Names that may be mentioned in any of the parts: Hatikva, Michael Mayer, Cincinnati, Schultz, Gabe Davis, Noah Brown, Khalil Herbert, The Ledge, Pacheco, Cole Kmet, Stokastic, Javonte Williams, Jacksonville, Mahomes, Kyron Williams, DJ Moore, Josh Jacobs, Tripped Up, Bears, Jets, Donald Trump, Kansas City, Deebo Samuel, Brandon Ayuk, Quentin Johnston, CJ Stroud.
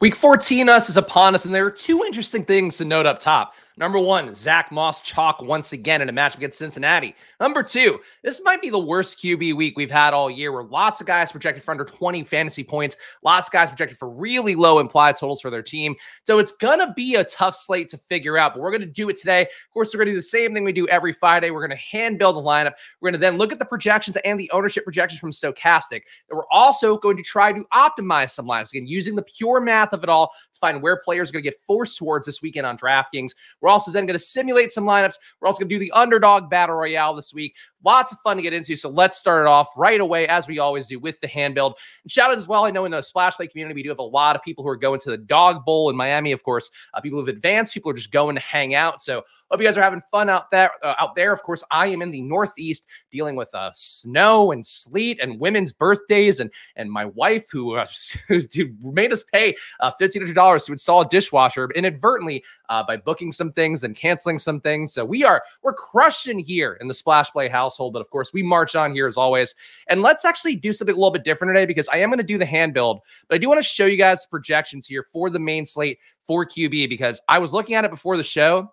Week 14 is upon us, and there are two interesting things to note up top. Number one, Zach Moss chalk once again in a matchup against Cincinnati. Number two, this might be the worst QB week we've had all year, where lots of guys projected for under 20 fantasy points, lots of guys projected for really low implied totals for their team. So it's going to be a tough slate to figure out, but we're going to do it today. Of course, we're going to do the same thing we do every Friday. We're going to hand build a lineup. We're going to then look at the projections and the ownership projections from Stokastic. And we're also going to try to optimize some lineups, again, using the pure math of it all to find where players are going to get forced towards this weekend on DraftKings. We're also then going to simulate some lineups. We're also going to do the underdog battle royale this week. Lots of fun to get into. So let's start it off right away, as we always do, with the hand build. And shout out as well. I know in the Splash Play community, we do have a lot of people who are going to the Dog Bowl in Miami, of course. People who've advanced, people are just going to hang out. So hope you guys are having fun out there. Of course, I am in the Northeast dealing with snow and sleet and women's birthdays and my wife who made us pay $1,500 to install a dishwasher inadvertently by booking some things and canceling some things. So we're crushing here in the Splash Play household, but of course we march on here as always. And let's actually do something a little bit different today, because I am going to do the hand build, but I do want to show you guys the projections here for the main slate for QB, because I was looking at it before the show.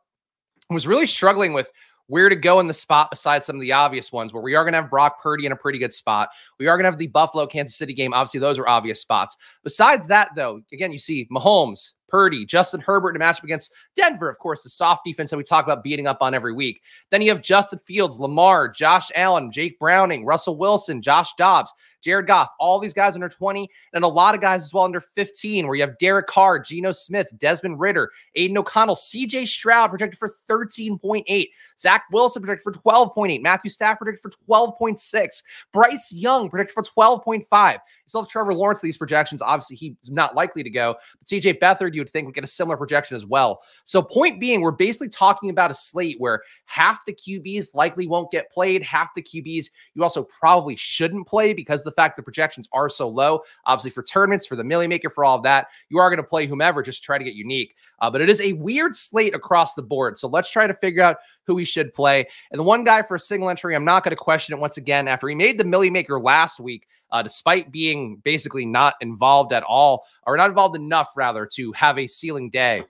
I was really struggling with where to go in the spot besides some of the obvious ones, where we are going to have Brock Purdy in a pretty good spot. We are going to have the Buffalo-Kansas City game. Obviously, those are obvious spots. Besides that, though, again, you see Mahomes, Purdy, Justin Herbert in a matchup against Denver, of course, the soft defense that we talk about beating up on every week. Then you have Justin Fields, Lamar, Josh Allen, Jake Browning, Russell Wilson, Josh Dobbs, Jared Goff, all these guys under 20, and a lot of guys as well under 15, where you have Derek Carr, Geno Smith, Desmond Ridder, Aiden O'Connell, CJ Stroud projected for 13.8, Zach Wilson projected for 12.8, Matthew Stafford projected for 12.6, Bryce Young projected for 12.5. You still have Trevor Lawrence, these projections, obviously he's not likely to go, but CJ Beathard, you would think, would get a similar projection as well. So point being, we're basically talking about a slate where half the QBs likely won't get played, half the QBs you also probably shouldn't play because the fact the projections are so low. Obviously for tournaments, for the Millie Maker, for all of that, you are going to play whomever, just try to get unique. But it is a weird slate across the board. So let's try to figure out who we should play. And the one guy for a single entry, I'm not going to question it once again. After he made the Millie Maker last week, despite being basically not involved at all, or not involved enough, rather, to have a ceiling day,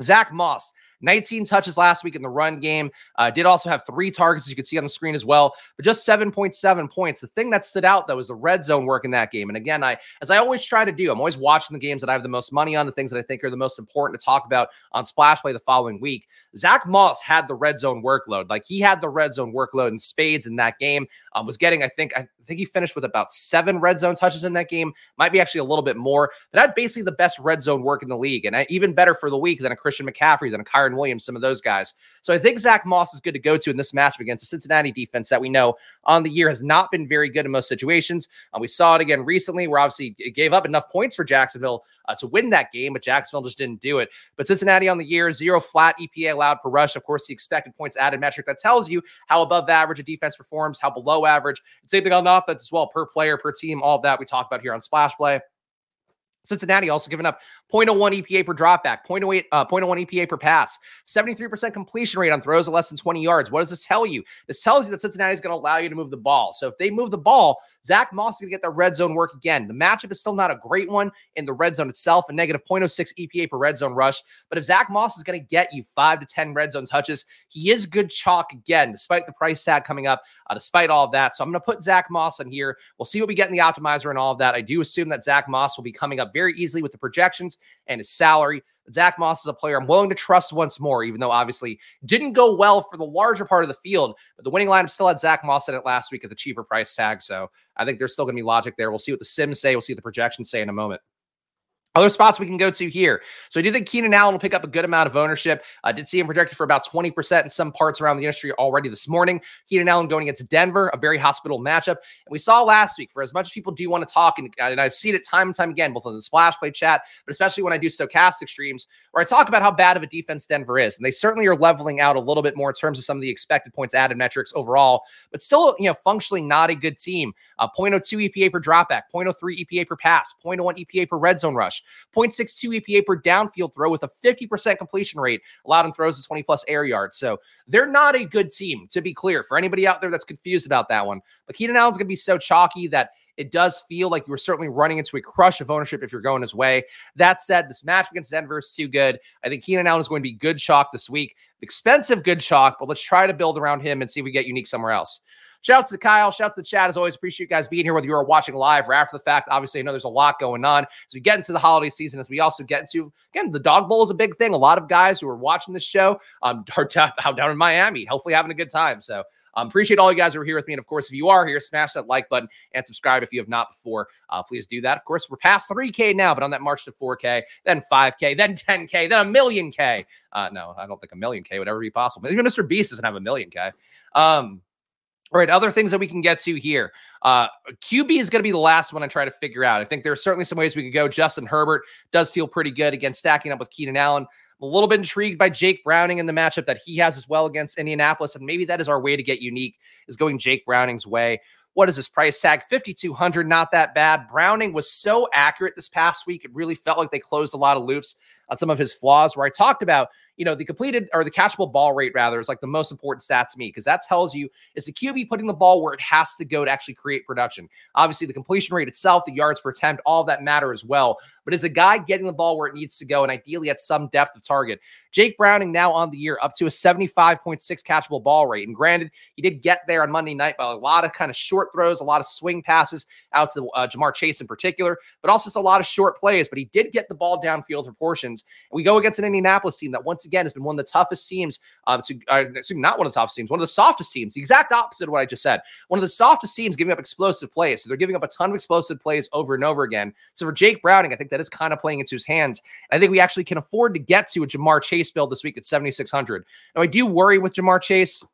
Zach Moss, 19 touches last week in the run game. Did also have 3 targets, as you can see on the screen as well, but just 7.7 points. The thing that stood out, though, was the red zone work in that game. And again, as I always try to do, I'm always watching the games that I have the most money on, the things that I think are the most important to talk about on Splash Play the following week. Zach Moss had the red zone workload. Like, he had the red zone workload in spades in that game. Was getting, I think he finished with about 7 red zone touches in that game. Might be actually a little bit more, but that's basically the best red zone work in the league. And even better for the week than a Christian McCaffrey, than a Kyron Williams, some of those guys. So I think Zach Moss is good to go to in this matchup against the Cincinnati defense that we know on the year has not been very good in most situations. We saw it again recently, where obviously it gave up enough points for Jacksonville to win that game, but Jacksonville just didn't do it. But Cincinnati on the year, 0 flat EPA allowed per rush. Of course, the expected points added metric that tells you how above average a defense performs, how below average. And same thing on offense as well, per player, per team, all of that we talk about here on Splash Play. Cincinnati also giving up 0.01 EPA per dropback, 0.01 EPA per pass, 73% completion rate on throws of less than 20 yards. What does this tell you? This tells you that Cincinnati is going to allow you to move the ball. So if they move the ball, Zach Moss is going to get that red zone work again. The matchup is still not a great one in the red zone itself, a negative 0.06 EPA per red zone rush. But if Zach Moss is going to get you 5 to 10 red zone touches, he is good chalk again, despite the price tag coming up, despite all of that. So I'm going to put Zach Moss in here. We'll see what we get in the optimizer and all of that. I do assume that Zach Moss will be coming up very easily with the projections and his salary. Zach Moss is a player I'm willing to trust once more, even though obviously didn't go well for the larger part of the field, but the winning lineup still had Zach Moss in it last week at the cheaper price tag. So I think there's still going to be logic there. We'll see what the Sims say. We'll see what the projections say in a moment. Other spots we can go to here. So I do think Keenan Allen will pick up a good amount of ownership. I did see him projected for about 20% in some parts around the industry already this morning. Keenan Allen going against Denver, a very hospitable matchup. And we saw last week, for as much as people do want to talk, and I've seen it time and time again, both on the Splash Play chat, but especially when I do Stokastic streams, where I talk about how bad of a defense Denver is. And they certainly are leveling out a little bit more in terms of some of the expected points added metrics overall, but still, functionally not a good team. 0.02 EPA per dropback, 0.03 EPA per pass, 0.01 EPA per red zone rush, 0.62 EPA per downfield throw with a 50% completion rate allowed in throws to 20-plus air yards. So they're not a good team, to be clear, for anybody out there that's confused about that one. But Keenan Allen's going to be so chalky that It does feel like you were certainly running into a crush of ownership if you're going his way. That said, this match against Denver is too good. I think Keenan Allen is going to be good chalk this week. Expensive good chalk, but let's try to build around him and see if we get unique somewhere else. Shouts to Kyle. Shouts to the chat. As always, appreciate you guys being here, whether you are watching live or after the fact. Obviously, I know there's a lot going on as we get into the holiday season, as we also get into, again, the Dog Bowl is a big thing. A lot of guys who are watching this show are down in Miami, hopefully having a good time. So appreciate all you guys who are here with me. And, of course, if you are here, smash that like button and subscribe if you have not before. Please do that. Of course, we're past 3K now, but on that march to 4K, then 5K, then 10K, then a million K. No, I don't think a million K would ever be possible. Even Mr. Beast doesn't have a million K. All right, other things that we can get to here. QB is going to be the last one I try to figure out. I think there are certainly some ways we could go. Justin Herbert does feel pretty good, again, stacking up with Keenan Allen. I'm a little bit intrigued by Jake Browning in the matchup that he has as well against Indianapolis, and maybe that is our way to get unique, is going Jake Browning's way. What is his price tag? $5,200, not that bad. Browning was so accurate this past week. It really felt like they closed a lot of loops on some of his flaws, where I talked about, you know, the completed or the catchable ball rate rather is like the most important stat to me, because that tells you is the QB putting the ball where it has to go to actually create production. Obviously the completion rate itself, the yards per attempt, all of that matter as well. But is a guy getting the ball where it needs to go and ideally at some depth of target? Jake Browning now on the year up to a 75.6 catchable ball rate. And granted, he did get there on Monday night by a lot of kind of short throws, a lot of swing passes out to Ja'Marr Chase in particular, but also just a lot of short plays. But he did get the ball downfield for portions. And we go against an Indianapolis team that once again has been one of the toughest teams, not one of the toughest teams, one of the softest teams, the exact opposite of what I just said. One of the softest teams giving up explosive plays. So they're giving up a ton of explosive plays over and over again. So for Jake Browning, I think that is kind of playing into his hands. I think we actually can afford to get to a Ja'Marr Chase build this week at 7,600. Now, I do worry with Ja'Marr Chase.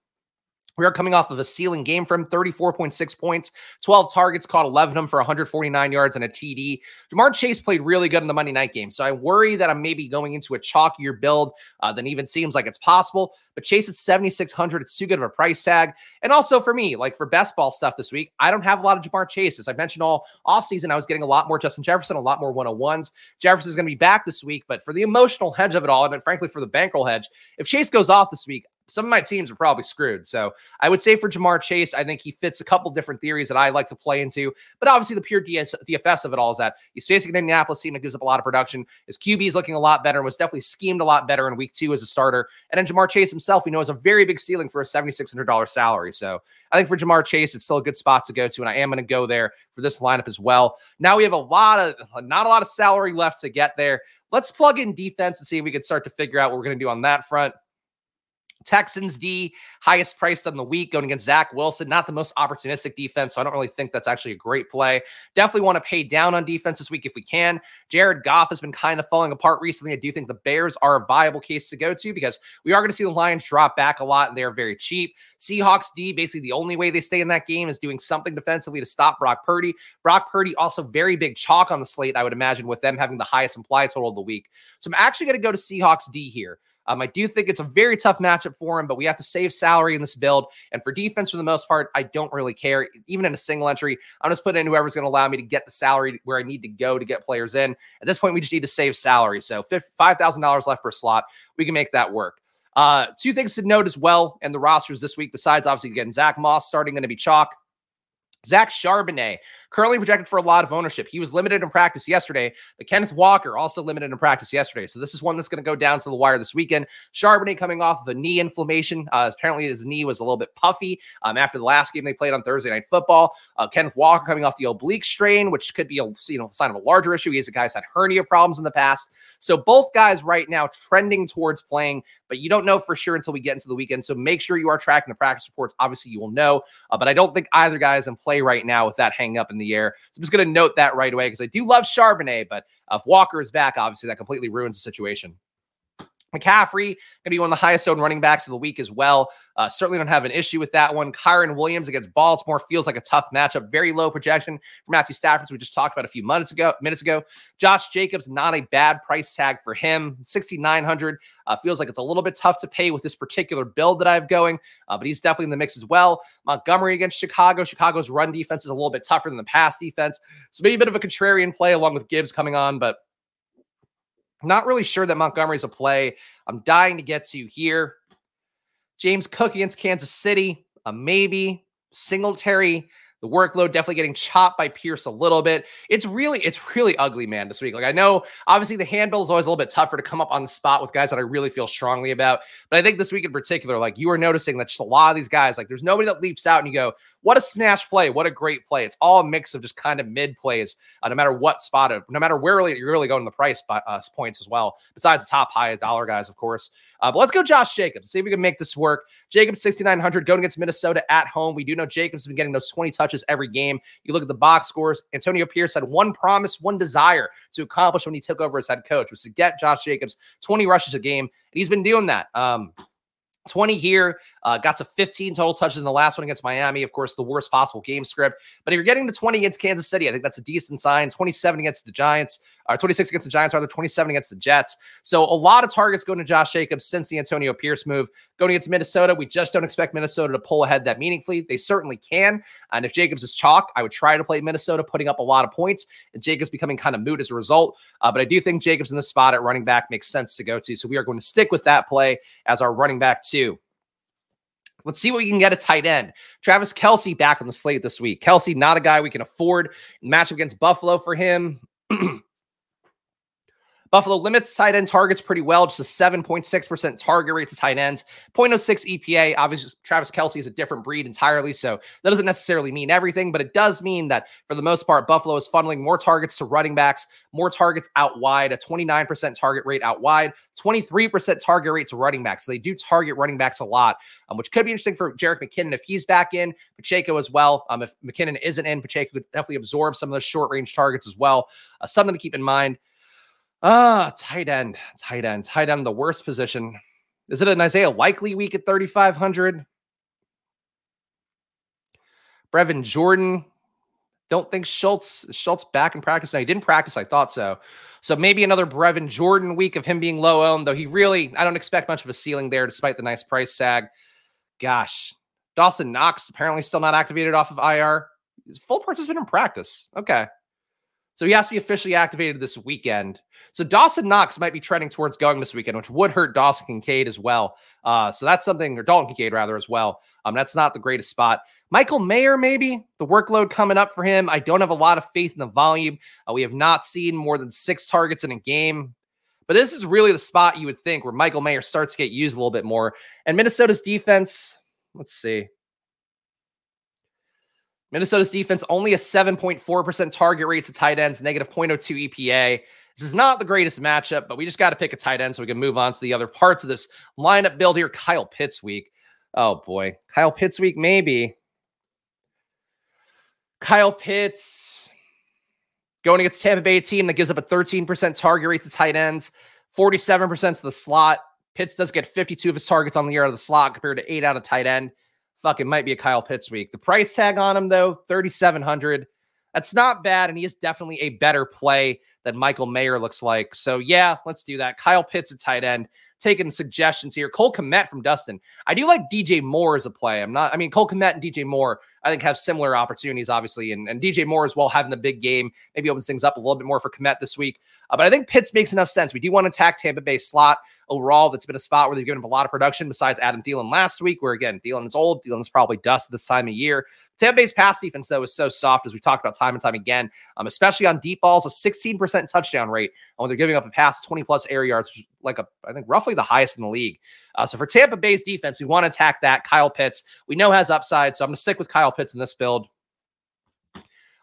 We are coming off of a ceiling game from 34.6 points, 12 targets, caught 11 of them for 149 yards and a TD. Ja'Marr Chase played really good in the Monday night game, so I worry that I'm maybe going into a chalkier build than even seems like it's possible. But Chase at 7,600, it's too good of a price tag. And also for me, like for best ball stuff this week, I don't have a lot of Ja'Marr Chase. As I mentioned all offseason, I was getting a lot more Justin Jefferson, a lot more 101s. Jefferson's going to be back this week, but for the emotional hedge of it all, and frankly for the bankroll hedge, if Chase goes off this week, some of my teams are probably screwed. So I would say for Ja'Marr Chase, I think he fits a couple different theories that I like to play into. But obviously the pure DFS of it all is that he's facing an Indianapolis team that gives up a lot of production. His QB is looking a lot better and was definitely schemed a lot better in week two as a starter. And then Ja'Marr Chase himself, we know, is a very big ceiling for a $7,600 salary. So I think for Ja'Marr Chase, it's still a good spot to go to. And I am going to go there for this lineup as well. Now we have not a lot of salary left to get there. Let's plug in defense and see if we can start to figure out what we're going to do on that front. Texans D, highest priced on the week, going against Zach Wilson. Not the most opportunistic defense, so I don't really think that's actually a great play. Definitely want to pay down on defense this week if we can. Jared Goff has been kind of falling apart recently. I do think the Bears are a viable case to go to because we are going to see the Lions drop back a lot, and they're very cheap. Seahawks D, basically the only way they stay in that game is doing something defensively to stop Brock Purdy. Brock Purdy also very big chalk on the slate, I would imagine, with them having the highest implied total of the week. So I'm actually going to go to Seahawks D here. I do think it's a very tough matchup for him, but we have to save salary in this build. And for defense, for the most part, I don't really care. Even in a single entry, I'm just putting in whoever's going to allow me to get the salary where I need to go to get players in. At this point, we just need to save salary. So $5,000 left per slot. We can make that work. Two things to note as well in the rosters this week, besides obviously getting Zach Moss starting, going to be chalk. Zach Charbonnet, currently projected for a lot of ownership. He was limited in practice yesterday, but Kenneth Walker also limited in practice yesterday. So this is one that's going to go down to the wire this weekend. Charbonnet coming off of a knee inflammation. Apparently his knee was a little bit puffy after the last game they played on Thursday Night Football. Kenneth Walker coming off the oblique strain, which could be a sign of a larger issue. He is a guy who's had hernia problems in the past. So both guys right now trending towards playing, but you don't know for sure until we get into the weekend. So make sure you are tracking the practice reports. Obviously you will know, but I don't think either guy is in play right now with that hang up in the air. So I'm just going to note that right away because I do love Charbonnet, but if Walker is back, obviously that completely ruins the situation. McCaffrey, going to be one of the highest owned running backs of the week as well. Certainly don't have an issue with that one. Kyron Williams against Baltimore feels like a tough matchup. Very low projection for Matthew Stafford, so we just talked about a few minutes ago. Josh Jacobs, not a bad price tag for him. 6,900 feels like it's a little bit tough to pay with this particular build that I have going, but he's definitely in the mix as well. Montgomery against Chicago. Chicago's run defense is a little bit tougher than the pass defense, so maybe a bit of a contrarian play along with Gibbs coming on, but I'm not really sure that Montgomery's a play I'm dying to get to here. James Cook against Kansas City, maybe. Singletary, The workload definitely getting chopped by Pierce a little bit. It's really ugly, man, this week. Like, I know, obviously, the handbill is always a little bit tougher to come up on the spot with guys that I really feel strongly about. But I think this week in particular, like, you are noticing that just a lot of these guys, like, there's nobody that leaps out and you go, what a smash play. What a great play. It's all a mix of just kind of mid plays, no matter what spot, no matter where you're really going in the price points as well, besides the top high dollar guys, of course. But let's go Josh Jacobs, see if we can make this work. Jacobs, 6,900, going against Minnesota at home. We do know Jacobs has been getting those 20 touches every game. You look at the box scores, Antonio Pierce had one promise, one desire to accomplish when he took over as head coach, was to get Josh Jacobs 20 rushes a game. And he's been doing that. 20 here, got to 15 total touches in the last one against Miami. Of course, the worst possible game script. But if you're getting to 20 against Kansas City, I think that's a decent sign. 27 against the Giants, or 26 against the Giants, rather, 27 against the Jets. So a lot of targets going to Josh Jacobs since the Antonio Pierce move. Going against Minnesota, we just don't expect Minnesota to pull ahead that meaningfully. They certainly can. And if Jacobs is chalk, I would try to play Minnesota putting up a lot of points and Jacobs becoming kind of moot as a result. But I do think Jacobs in the spot at running back makes sense to go to. So we are going to stick with that play as our running back too. Let's see what we can get at tight end. Travis Kelce back on the slate this week. Kelce, not a guy we can afford. Matchup against Buffalo for him. Buffalo limits tight end targets pretty well. Just a 7.6% target rate to tight ends. 0.06 EPA. Obviously, Travis Kelce is a different breed entirely, so that doesn't necessarily mean everything, but it does mean that, for the most part, Buffalo is funneling more targets to running backs, more targets out wide, a 29% target rate out wide, 23% target rate to running backs. So they do target running backs a lot, which could be interesting for Jerick McKinnon if he's back in, Pacheco as well. If McKinnon isn't in, Pacheco could definitely absorb some of those short-range targets as well. Something to keep in mind. Tight end, the worst position. Is it an Isaiah Likely week at 3,500? Brevin Jordan. Don't think Schultz back in practice. No, he didn't practice. I thought so. So maybe another Brevin Jordan week of him being low owned, though he really, I don't expect much of a ceiling there despite the nice price sag. Gosh, Dawson Knox apparently still not activated off of IR. His full participant in practice. Okay. So he has to be officially activated this weekend. So Dawson Knox might be trending towards going this weekend, which would hurt Dawson Kincaid as well. So that's something, or Dalton Kincaid rather as well. That's not the greatest spot. Michael Mayer, maybe the workload coming up for him. I don't have a lot of faith in the volume. We have not seen more than 6 targets in a game. But this is really the spot you would think where Michael Mayer starts to get used a little bit more. And Minnesota's defense, let's see. Minnesota's defense, only a 7.4% target rate to tight ends, negative 0.02 EPA. This is not the greatest matchup, but we just got to pick a tight end so we can move on to the other parts of this lineup build here. Kyle Pitts week. Oh, boy. Kyle Pitts week, maybe. Kyle Pitts going against Tampa Bay, a team that gives up a 13% target rate to tight ends, 47% to the slot. Pitts does get 52 of his targets on the year out of the slot compared to 8 out of tight end. Fuck, it might be a Kyle Pitts week. The price tag on him, though, 3,700. That's not bad, and he is definitely a better play than Michael Mayer looks like. So, yeah, let's do that. Kyle Pitts at tight end. Taking suggestions here. Cole Kmet from Dustin. I do like DJ Moore as a play. Cole Kmet and DJ Moore, I think, have similar opportunities, obviously, and DJ Moore as well having the big game. Maybe opens things up a little bit more for Kmet this week. But I think Pitts makes enough sense. We do want to attack Tampa Bay slot overall. That's been a spot where they've given up a lot of production besides Adam Thielen last week, where, again, Thielen is old. Thielen is probably dust this time of year. Tampa Bay's pass defense, though, is so soft, as we talked about time and time again, especially on deep balls, a 16% touchdown rate when they're giving up a pass 20-plus air yards, which is roughly the highest in the league. So for Tampa Bay's defense, we want to attack that. Kyle Pitts, we know, has upside, so I'm going to stick with Kyle Pitts in this build.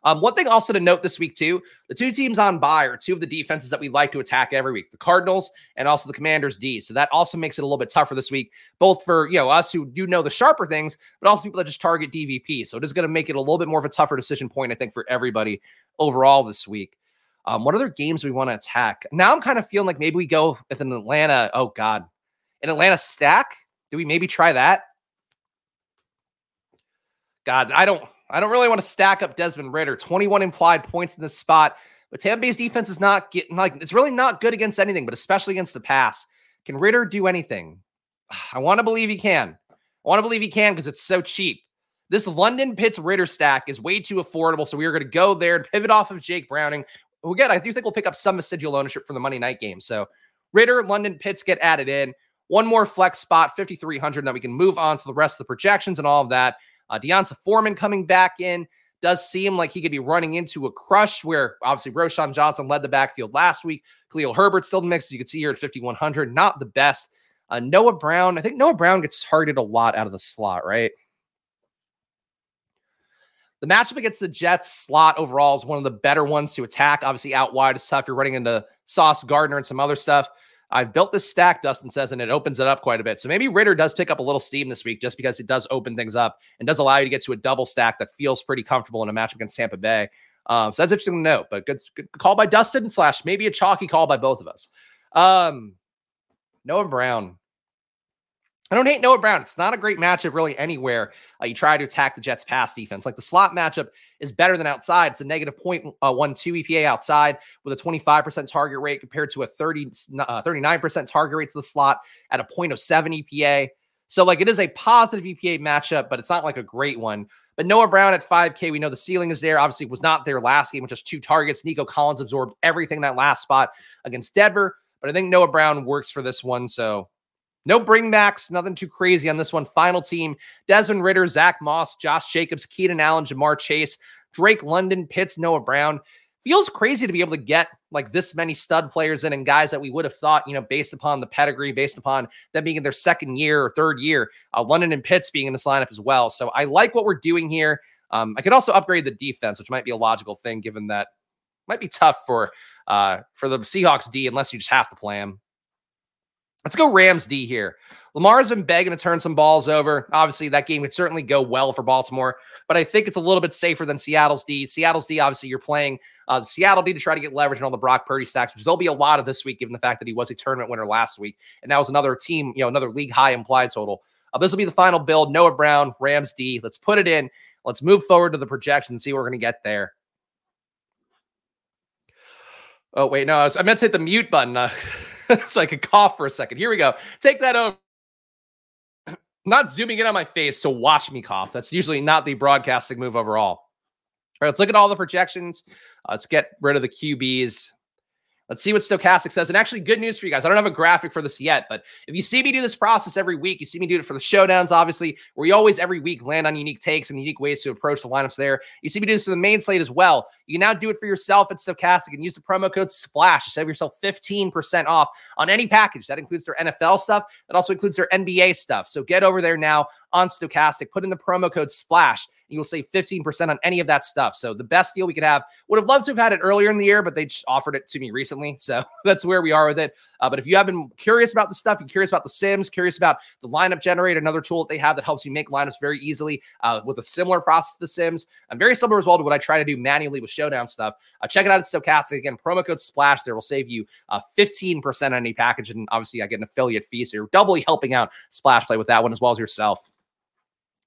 One thing also to note this week, too, the two teams on bye are two of the defenses that we like to attack every week, the Cardinals and also the Commanders D. So that also makes it a little bit tougher this week, both for us who do know the sharper things, but also people that just target DVP. So it is going to make it a little bit more of a tougher decision point, I think, for everybody overall this week. What other games we want to attack? Now I'm kind of feeling like maybe we go with an Atlanta. Oh, God. An Atlanta stack? Do we maybe try that? God, I don't really want to stack up Desmond Ridder. 21 implied points in this spot. But Tampa Bay's defense is not getting, it's really not good against anything, but especially against the pass. Can Ridder do anything? I want to believe he can. I want to believe he can because it's so cheap. This London Pitts Ridder stack is way too affordable, so we are going to go there and pivot off of Jake Browning. Again, I do think we'll pick up some residual ownership from the Monday night game. So Ridder, London Pitts get added in. One more flex spot, 5,300, that we can move on to the rest of the projections and all of that. Deonta Foreman coming back in. does seem like he could be running into a crush where obviously Roschon Johnson led the backfield last week. Khalil Herbert still in the mix, as you can see here at 5,100, not the best. Noah Brown, I think Noah Brown gets targeted a lot out of the slot, right? The matchup against the Jets slot overall is one of the better ones to attack. Obviously, out wide is tough. You're running into Sauce Gardner and some other stuff. I've built this stack, Dustin says, and it opens it up quite a bit. So maybe Ridder does pick up a little steam this week just because it does open things up and does allow you to get to a double stack that feels pretty comfortable in a matchup against Tampa Bay. So that's interesting to note, but good call by Dustin / maybe a chalky call by both of us. Noah Brown. I don't hate Noah Brown. It's not a great matchup really anywhere. You try to attack the Jets pass defense. Like the slot matchup is better than outside. It's a negative 0.12 EPA outside with a 25% target rate compared to a 39% target rate to the slot at a 0.07 EPA. So like it is a positive EPA matchup, but it's not like a great one. But Noah Brown at 5K, we know the ceiling is there. Obviously was not there last game with just 2 targets. Nico Collins absorbed everything in that last spot against Denver. But I think Noah Brown works for this one, so no bringbacks, nothing too crazy on this one. Final team, Desmond Ridder, Zach Moss, Josh Jacobs, Keenan Allen, Ja'Marr Chase, Drake London, Pitts, Noah Brown. Feels crazy to be able to get like this many stud players in and guys that we would have thought, you know, based upon the pedigree, based upon them being in their second year or third year, London and Pitts being in this lineup as well. So I like what we're doing here. I could also upgrade the defense, which might be a logical thing given that might be tough for the Seahawks D unless you just have to play them. Let's go Rams D here. Lamar has been begging to turn some balls over. Obviously, that game could certainly go well for Baltimore, but I think it's a little bit safer than Seattle's D. Seattle's D, obviously, you're playing the Seattle D to try to get leverage on all the Brock Purdy stacks, which there'll be a lot of this week, given the fact that he was a tournament winner last week, and that was another team, you know, another league-high implied total. This will be the final build. Noah Brown, Rams D. Let's put it in. Let's move forward to the projection and see what we're going to get there. Oh, wait, no, I meant to hit the mute button. So I could cough for a second. Here we go. Take that over. I'm not zooming in on my face to watch me cough. That's usually not the broadcasting move overall. All right, let's look at all the projections. Let's get rid of the QBs. Let's see what Stokastic says. And actually, good news for you guys. I don't have a graphic for this yet, but if you see me do this process every week, you see me do it for the showdowns, obviously, where you always every week land on unique takes and unique ways to approach the lineups there. You see me do this for the main slate as well. You can now do it for yourself at Stokastic and use the promo code SPLASH to save yourself 15% off on any package. That includes their NFL stuff. That also includes their NBA stuff. So get over there now on Stokastic. Put in the promo code SPLASH. You'll save 15% on any of that stuff. So the best deal we could have. Would have loved to have had it earlier in the year, but they just offered it to me recently. So that's where we are with it. But if you have been curious about the stuff, you're curious about the Sims, curious about the lineup generator, another tool that they have that helps you make lineups very easily with a similar process to the Sims. And very similar as well to what I try to do manually with showdown stuff. Check it out at Stokastic. Again, promo code SPLASH there will save you 15% on any package. And obviously I get an affiliate fee. So you're doubly helping out Splash Play with that one as well as yourself.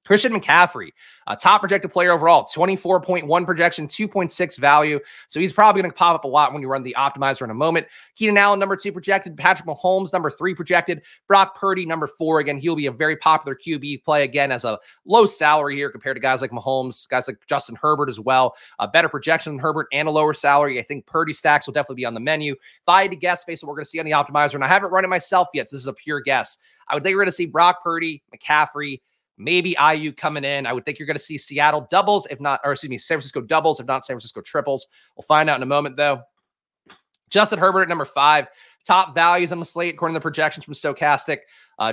Christian McCaffrey, a top projected player overall, 24.1 projection, 2.6 value. So he's probably going to pop up a lot when you run the optimizer in a moment. Keenan Allen, number 2 projected. Patrick Mahomes, number 3 projected. Brock Purdy, number 4. Again, he'll be a very popular QB play again as a low salary here compared to guys like Mahomes, guys like Justin Herbert as well. A better projection than Herbert and a lower salary. I think Purdy stacks will definitely be on the menu. If I had to guess based on what we're going to see on the optimizer, and I haven't run it myself yet, so this is a pure guess, I would think we're going to see Brock Purdy, McCaffrey, maybe IU coming in. I would think you're going to see Seattle doubles, if not, or excuse me, San Francisco doubles, if not San Francisco triples. We'll find out in a moment, though. Justin Herbert at number 5, top values on the slate, according to the projections from Stokastic.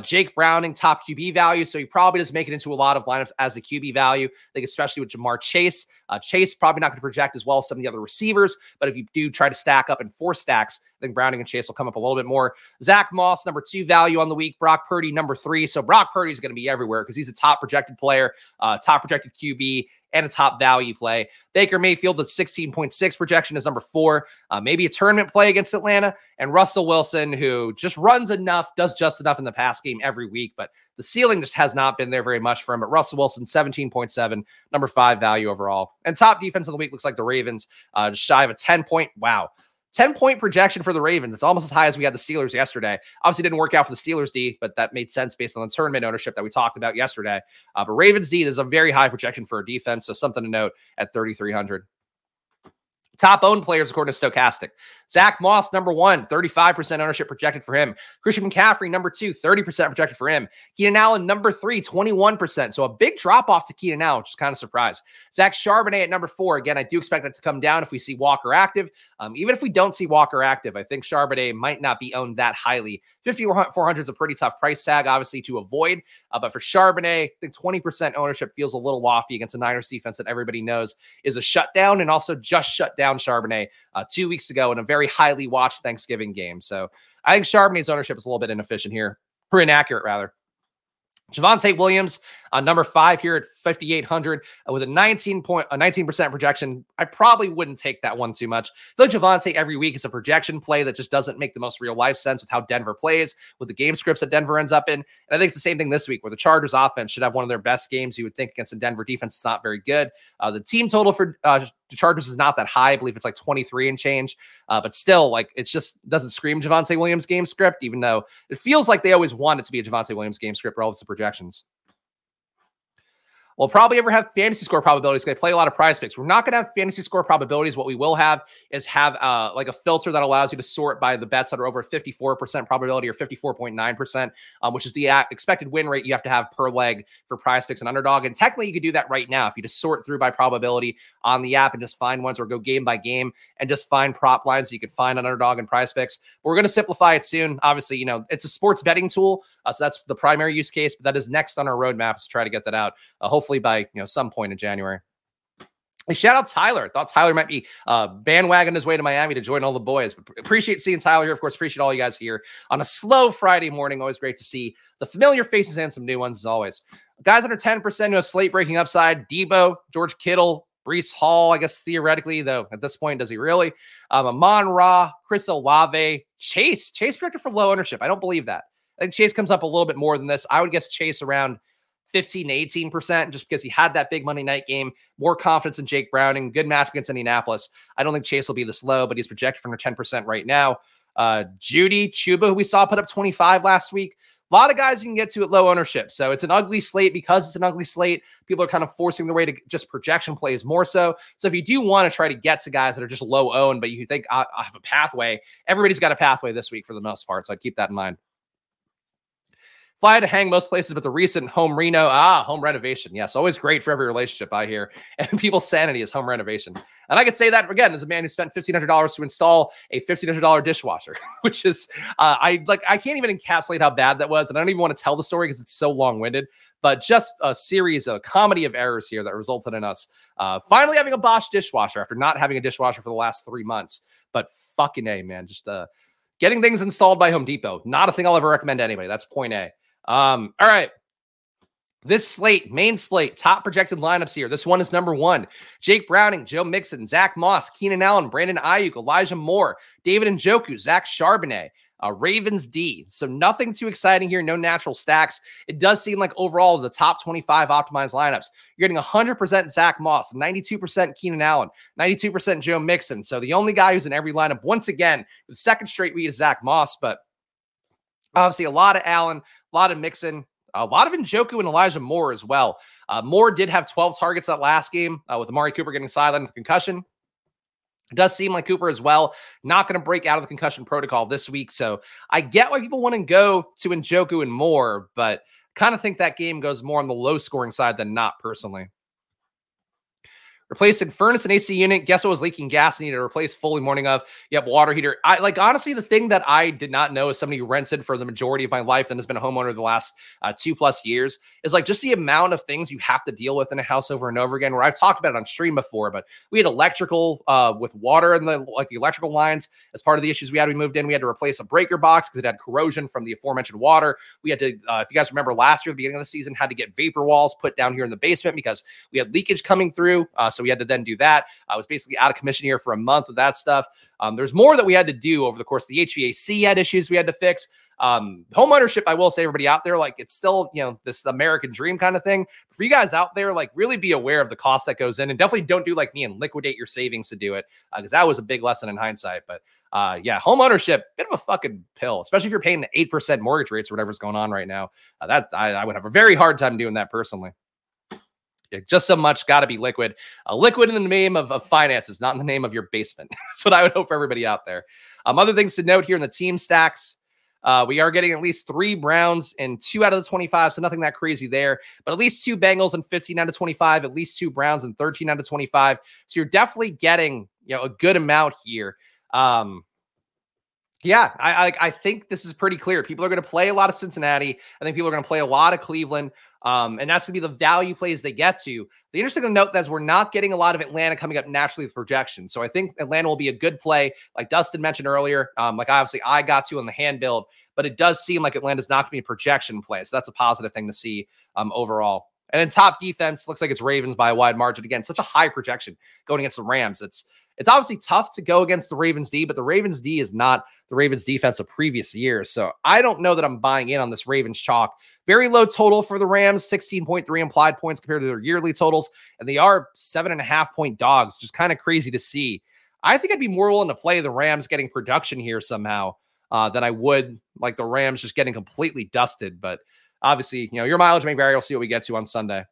Jake Browning, top QB value. So he probably does make it into a lot of lineups as the QB value. I think especially with Ja'Marr Chase. Chase probably not going to project as well as some of the other receivers. But if you do try to stack up in 4 stacks, I think Browning and Chase will come up a little bit more. Zach Moss, number 2 value on the week. Brock Purdy, number 3. So Brock Purdy is going to be everywhere because he's a top projected player, top projected QB, and a top value play. Baker Mayfield at 16.6 projection is number 4. Maybe a tournament play against Atlanta. And Russell Wilson, who just runs enough, does just enough in the past game every week, but the ceiling just has not been there very much for him. But Russell Wilson, 17.7, number 5 value overall. And top defense of the week looks like the Ravens, just shy of a 10-point. Wow. 10-point projection for the Ravens. It's almost as high as we had the Steelers yesterday. Obviously, didn't work out for the Steelers D, but that made sense based on the tournament ownership that we talked about yesterday. But Ravens D is a very high projection for a defense, so something to note at 3,300. Top owned players, according to Stokastic. Zach Moss, number one, 35% ownership projected for him. Christian McCaffrey, number two, 30% projected for him. Keenan Allen, number three, 21%. So a big drop-off to Keenan Allen, which is kind of a surprise. Zach Charbonnet at number four. Again, I do expect that to come down if we see Walker active. Even if we don't see Walker active, I think Charbonnet might not be owned that highly. 5,400 is a pretty tough price tag, obviously, to avoid. But for Charbonnet, I think 20% ownership feels a little lofty against a Niners defense that everybody knows is a shutdown, and also just shut down Charbonnet 2 weeks ago in a very highly watched Thanksgiving game. So I think Charbonnet's ownership is a little bit inefficient here, or inaccurate rather. Javonte Williams, number five here at 5,800 with a 19% projection. I probably wouldn't take that one too much. Though Javonte every week is a projection play that just doesn't make the most real life sense with how Denver plays, with the game scripts that Denver ends up in. And I think it's the same thing this week where the Chargers offense should have one of their best games. You would think against a Denver defense, it's not very good. The team total for the Chargers is not that high. I believe it's like 23 and change, but still, like, it just doesn't scream Javonte Williams game script, even though it feels like they always want it to be a Javonte Williams game script relative to projections. We'll probably ever have fantasy score probabilities because I play a lot of prize picks. We're not going to have fantasy score probabilities. What we will have is have like a filter that allows you to sort by the bets that are over 54% probability or 54.9%, which is the expected win rate you have to have per leg for prize picks and underdog. And technically, you could do that right now if you just sort through by probability on the app and just find ones, or go game by game and just find prop lines that you can find on underdog and prize picks. But we're going to simplify it soon. Obviously, you know, it's a sports betting tool, so that's the primary use case. But that is next on our roadmap, so try to get that out. Hopefully by some point in January. Hey, shout out Tyler. I thought Tyler might be bandwagoning his way to Miami to join all the boys. But appreciate seeing Tyler here. Of course, appreciate all you guys here on a slow Friday morning. Always great to see the familiar faces and some new ones as always. Guys under 10%, slate breaking upside. Debo, George Kittle, Breece Hall, I guess theoretically, though at this point, does he really? Amon Ra, Chris Olave, Chase. Chase projected for low ownership. I don't believe that. I think Chase comes up a little bit more than this. I would guess Chase around 15 to 18%, just because he had that big Monday night game, more confidence in Jake Browning, good match against Indianapolis. I don't think Chase will be this low, but he's projected for under 10% right now. Judy Chuba, who we saw put up 25 last week. A lot of guys you can get to at low ownership. So it's an ugly slate. Because it's an ugly slate, people are kind of forcing their way to just projection plays more so. So if you do want to try to get to guys that are just low owned, but you think I have a pathway, everybody's got a pathway this week for the most part. So I'd keep that in mind. Fly to hang most places, but the recent home reno, home renovation. Yes, always great for every relationship I hear. And people's sanity is home renovation. And I could say that again as a man who spent $1,500 to install a $1,500 dishwasher, which is, I can't even encapsulate how bad that was. And I don't even want to tell the story because it's so long-winded, but just a series of comedy of errors here that resulted in us finally having a Bosch dishwasher after not having a dishwasher for the last 3 months. But fucking A, man, just getting things installed by Home Depot. Not a thing I'll ever recommend to anybody. That's point A. All right. This slate, main slate, top projected lineups here. This one is number one. Jake Browning, Joe Mixon, Zach Moss, Keenan Allen, Brandon Ayuk, Elijah Moore, David Njoku, Zach Charbonnet, Ravens D. So nothing too exciting here. No natural stacks. It does seem like overall the top 25 optimized lineups, you're getting 100% Zach Moss, 92% Keenan Allen, 92% Joe Mixon. So the only guy who's in every lineup, once again, the second straight week is Zach Moss, but obviously a lot of Allen, a lot of Mixon, a lot of Njoku and Elijah Moore as well. Moore did have 12 targets that last game with Amari Cooper getting sidelined with concussion. It does seem like Cooper as well, not going to break out of the concussion protocol this week. So I get why people want to go to Njoku and Moore, but kind of think that game goes more on the low scoring side than not personally. Replacing furnace and AC unit. Guess what was leaking gas and needed to replace fully morning of? Yep, water heater. I like, honestly, the thing that I did not know as somebody who rented for the majority of my life and has been a homeowner the last 2+ years is like just the amount of things you have to deal with in a house over and over again, where I've talked about it on stream before, but we had electrical with water and the electrical lines as part of the issues we had. We moved in, we had to replace a breaker box because it had corrosion from the aforementioned water. We had to, if you guys remember last year, the beginning of the season, had to get vapor walls put down here in the basement because we had leakage coming through. So we had to then do that. I was basically out of commission here for a month with that stuff. There's more that we had to do over the course of the HVAC had issues we had to fix. Home ownership, I will say, everybody out there, like, it's still, this American dream kind of thing. For you guys out there, like, really be aware of the cost that goes in, and definitely don't do like me and liquidate your savings to do it. Cause that was a big lesson in hindsight, but yeah, home ownership, bit of a fucking pill, especially if you're paying the 8% mortgage rates or whatever's going on right now. That I would have a very hard time doing that personally. just so much, got to be liquid. Liquid in the name of finances, not in the name of your basement. That's what I would hope for everybody out there. Other things to note here in the team stacks. We are getting at least 3 Browns and 2 out of the 25, so nothing that crazy there. But at least 2 Bengals and 15 out of 25, at least 2 Browns and 13 out of 25. So you're definitely getting, you know, a good amount here. Yeah, I think this is pretty clear. People are going to play a lot of Cincinnati. I think people are going to play a lot of Cleveland. And that's going to be the value plays they get to. The interesting thing to note is we're not getting a lot of Atlanta coming up naturally with projections. So I think Atlanta will be a good play, like Dustin mentioned earlier. Like obviously I got to on the hand build, but it does seem like Atlanta's not going to be a projection play. So that's a positive thing to see overall. And then top defense looks like it's Ravens by a wide margin. Again, such a high projection going against the Rams. It's obviously tough to go against the Ravens D, but the Ravens D is not the Ravens defense of previous years. So I don't know that I'm buying in on this Ravens chalk. Very low total for the Rams, 16.3 implied points compared to their yearly totals. And they are 7.5-point dogs, just kind of crazy to see. I think I'd be more willing to play the Rams getting production here somehow than I would like the Rams just getting completely dusted. But obviously, you know, your mileage may vary. We'll see what we get to on Sunday.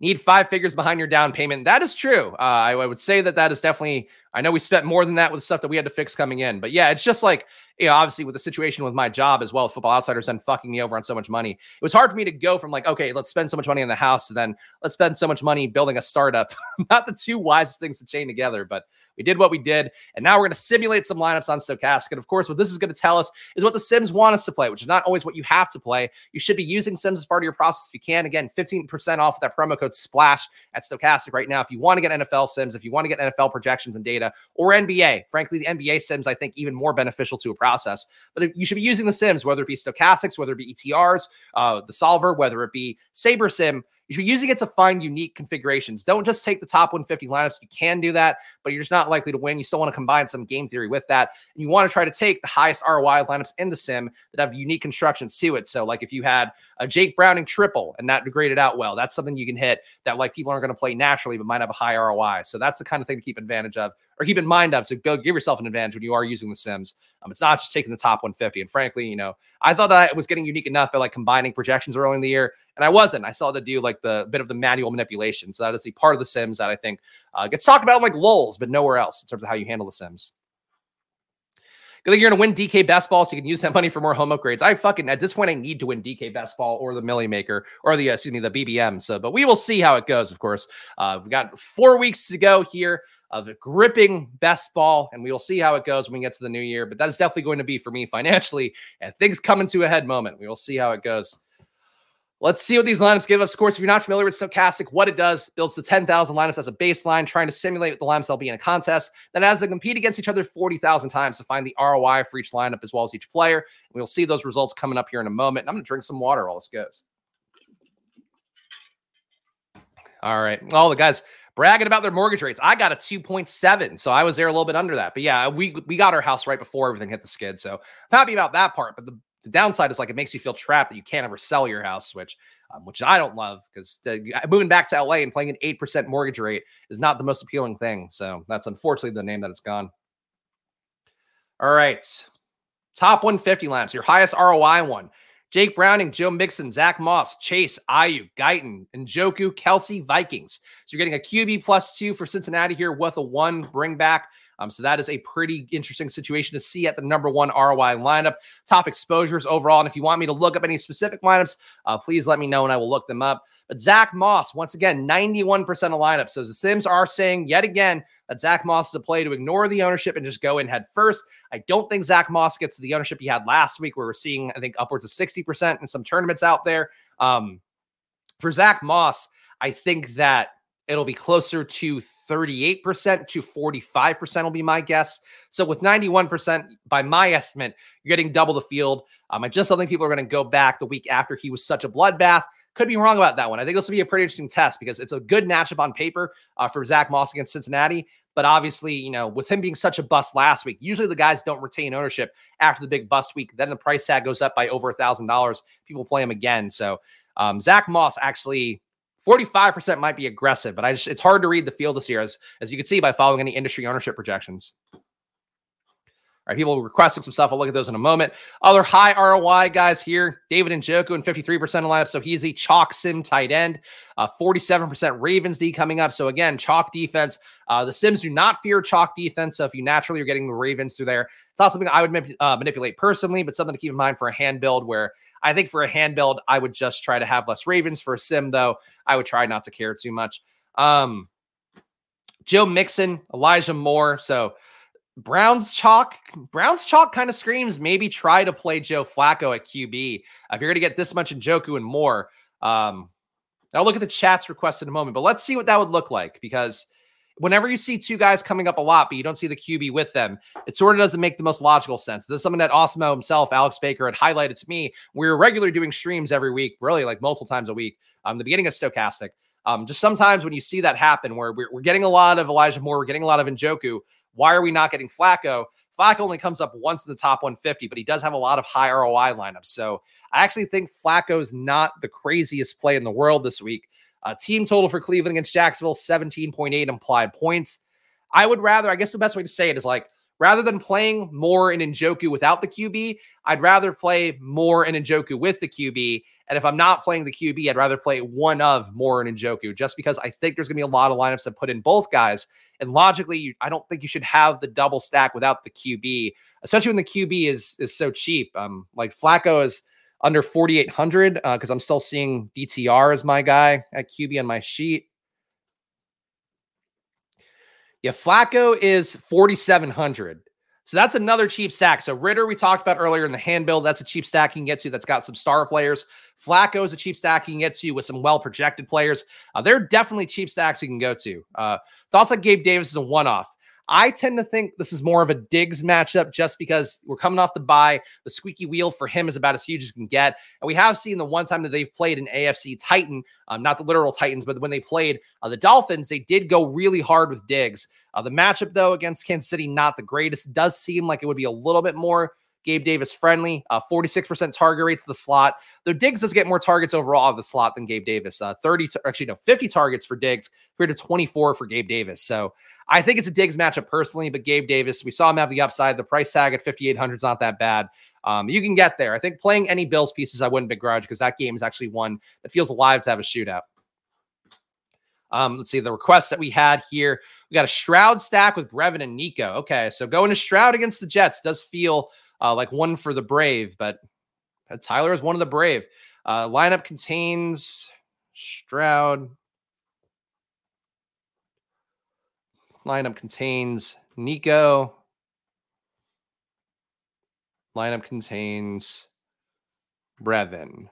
Need 5 figures behind your down payment. That is true. I would say that is definitely, I know we spent more than that with stuff that we had to fix coming in, but yeah, it's just like, you know, obviously with the situation with my job as well, Football Outsiders then fucking me over on so much money. It was hard for me to go from like, okay, let's spend so much money on the house and then let's spend so much money building a startup. Not the two wisest things to chain together, but we did what we did. And now we're going to simulate some lineups on Stokastic. And of course, what this is going to tell us is what the Sims want us to play, which is not always what you have to play. You should be using Sims as part of your process if you can. Again, 15% off with that promo code SPLASH at Stokastic right now. If you want to get NFL Sims, if you want to get NFL projections and data or NBA, frankly, the NBA Sims, I think even more beneficial to a process, but you should be using the Sims, whether it be stochastics, whether it be ETRs, the solver, whether it be Saber Sim. You should be using it to find unique configurations. Don't just take the top 150 lineups. You can do that, but you're just not likely to win. You still want to combine some game theory with that. And you want to try to take the highest ROI lineups in the sim that have unique constructions to it. So like if you had a Jake Browning triple and that degraded out well, that's something you can hit that like people aren't going to play naturally, but might have a high ROI. So that's the kind of thing to keep advantage of or keep in mind of. So go give yourself an advantage when you are using the Sims. It's not just taking the top 150. And frankly, you know, I thought I was getting unique enough by like combining projections early in the year. And I wasn't. I still had to do like the bit of the manual manipulation. So that is the part of the Sims that I think gets talked about in like lulls, but nowhere else in terms of how you handle the Sims. Good thing you're going to win DK best ball so you can use that money for more home upgrades. At this point, I need to win DK best ball or the Millie Maker or the BBM. So, but we will see how it goes, of course. We've got 4 weeks to go here of gripping best ball, and we will see how it goes when we get to the new year. But that is definitely going to be for me financially and things coming to a head moment. We will see how it goes. Let's see what these lineups give us. Of course, if you're not familiar with Stokastic, what it does, builds the 10,000 lineups as a baseline, trying to simulate the lineups that'll be in a contest. Then as they compete against each other 40,000 times to find the ROI for each lineup as well as each player. We'll see those results coming up here in a moment. And I'm going to drink some water while this goes. All right. All the guys bragging about their mortgage rates. I got a 2.7, so I was there a little bit under that. But yeah, we got our house right before everything hit the skid, so I'm happy about that part. But the downside is like it makes you feel trapped that you can't ever sell your house, which I don't love because moving back to LA and playing an 8% mortgage rate is not the most appealing thing. So that's unfortunately the name that it's gone. All right. Top 150 lineups, your highest ROI one. Jake Browning, Joe Mixon, Zach Moss, Chase, Aiyuk, Guyton, Njoku, Kelsey, Vikings. So you're getting a QB +2 for Cincinnati here with a 1 bring back. So that is a pretty interesting situation to see at the number 1 ROI lineup. Top exposures overall. And if you want me to look up any specific lineups, please let me know and I will look them up. But Zach Moss, once again, 91% of lineups. So the Sims are saying yet again that Zach Moss is a play to ignore the ownership and just go in head first. I don't think Zach Moss gets the ownership he had last week where we're seeing, I think, upwards of 60% in some tournaments out there. For Zach Moss, I think that it'll be closer to 38% to 45% will be my guess. So with 91%, by my estimate, you're getting double the field. I just don't think people are going to go back the week after he was such a bloodbath. Could be wrong about that one. I think this will be a pretty interesting test because it's a good matchup on paper for Zach Moss against Cincinnati. But obviously, you know, with him being such a bust last week, usually the guys don't retain ownership after the big bust week. Then the price tag goes up by over $1,000. People play him again. So Zach Moss actually... 45% might be aggressive, but it's hard to read the field this year, as you can see by following any industry ownership projections. right, people requesting some stuff. I'll look at those in a moment. Other high ROI guys here, David Njoku in 53% of lineup. So he's a chalk sim tight end. 47% Ravens D coming up. So again, chalk defense. The Sims do not fear chalk defense. So if you naturally are getting the Ravens through there, it's not something I would manipulate personally, but something to keep in mind for a hand build where I think for a hand build, I would just try to have less Ravens. For a Sim though, I would try not to care too much. Joe Mixon, Elijah Moore. So Brown's chalk kind of screams, maybe try to play Joe Flacco at QB. If you're going to get this much in Njoku and Moore, I'll look at the chat's request in a moment, but let's see what that would look like, because whenever you see two guys coming up a lot, but you don't see the QB with them, it sort of doesn't make the most logical sense. This is something that Osmo himself, Alex Baker, had highlighted to me. We were regularly doing streams every week, really like multiple times a week, the beginning of Stokastic. Just sometimes when you see that happen where we're getting a lot of Elijah Moore, we're getting a lot of Njoku, why are we not getting Flacco? Flacco only comes up once in the top 150, but he does have a lot of high ROI lineups. So I actually think Flacco's not the craziest play in the world this week. Team total for Cleveland against Jacksonville, 17.8 implied points. I would rather, I guess the best way to say it is like, rather than playing Moore and Njoku without the QB, I'd rather play Moore and Njoku with the QB. And if I'm not playing the QB, I'd rather play one of Moore and Njoku, just because I think there's going to be a lot of lineups that put in both guys. And logically, I don't think you should have the double stack without the QB, especially when the QB is so cheap. Like Flacco is under 4,800 because I'm still seeing DTR as my guy at QB on my sheet. Yeah, Flacco is 4,700. So that's another cheap stack. So Ridder, we talked about earlier in the hand build. That's a cheap stack you can get to. That's got some star players. Flacco is a cheap stack you can get to with some well-projected players. They're definitely cheap stacks you can go to. Thoughts on Gabe Davis is a one-off. I tend to think this is more of a Diggs matchup just because we're coming off the bye. The squeaky wheel for him is about as huge as you can get. And we have seen the one time that they've played an AFC Titan, not the literal Titans, but when they played the Dolphins, they did go really hard with Diggs. The matchup, though, against Kansas City, not the greatest. Does seem like it would be a little bit more Gabe Davis friendly, 46% target rate to the slot. Though Diggs does get more targets overall of the slot than Gabe Davis, 50 targets for Diggs compared to 24 for Gabe Davis. So I think it's a Diggs matchup personally, but Gabe Davis, we saw him have the upside. The price tag at 5,800 is not that bad. You can get there. I think playing any Bills pieces, I wouldn't begrudge because that game is actually one that feels alive to have a shootout. Let's see the request that we had here. We got a Stroud stack with Brevin and Nico. Okay. So going to Stroud against the Jets does feel like one for the brave, but Tyler is one of the brave. Lineup contains Stroud. Lineup contains Nico. Lineup contains Brevin. All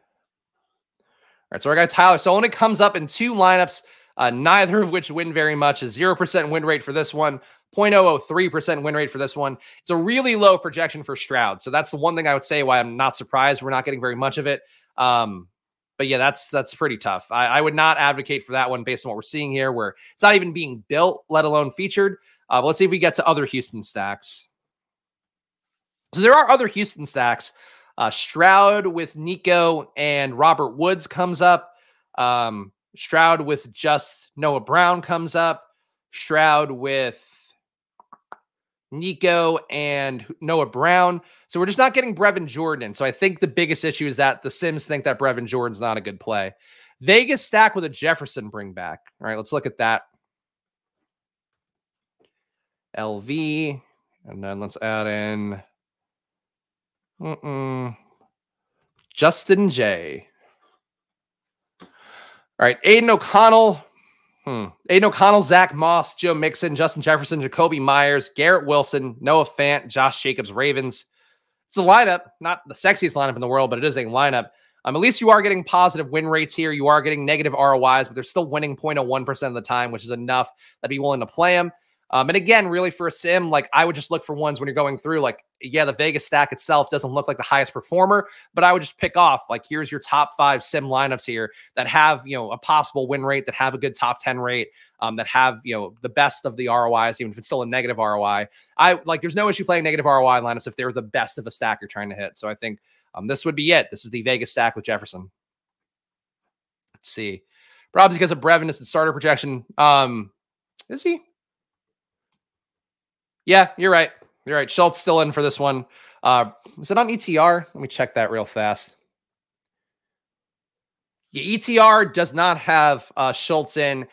right, so our guy Tyler. So only comes up in two lineups, neither of which win very much. A 0% win rate for this one. 0.003% win rate for this one. It's a really low projection for Stroud. So that's the one thing I would say why I'm not surprised we're not getting very much of it. But yeah, that's pretty tough. I would not advocate for that one based on what we're seeing here, where it's not even being built, let alone featured. But let's see if we get to other Houston stacks. So there are other Houston stacks. Stroud with Nico and Robert Woods comes up. Stroud with just Noah Brown comes up. Stroud with Nico and Noah Brown. So we're just not getting Brevin Jordan. So I think the biggest issue is that the Sims think that Brevin Jordan's not a good play. Vegas stack with a Jefferson bring back. All right, let's look at that. LV. And then let's add in Justin J. All right, Aiden O'Connell. Aiden O'Connell, Zach Moss, Joe Mixon, Justin Jefferson, Jacoby Myers, Garrett Wilson, Noah Fant, Josh Jacobs, Ravens. It's a lineup, not the sexiest lineup in the world, but it is a lineup. At least you are getting positive win rates here. You are getting negative ROIs, but they're still winning 0.01% of the time, which is enough that be willing to play them. And again, really for a sim, like I would just look for ones when you're going through, like, yeah, the Vegas stack itself doesn't look like the highest performer, but I would just pick off, like, here's your top five sim lineups here that have, you know, a possible win rate, that have a good top 10 rate, that have, you know, the best of the ROIs, even if it's still a negative ROI. There's no issue playing negative ROI lineups if they're the best of a stack you're trying to hit. So I think this would be it. This is the Vegas stack with Jefferson. Let's see. Probably because of Brevin is the starter projection. Is he? Yeah, you're right. You're right. Schultz still in for this one. Is it on ETR? Let me check that real fast. Yeah, ETR does not have Schultz in.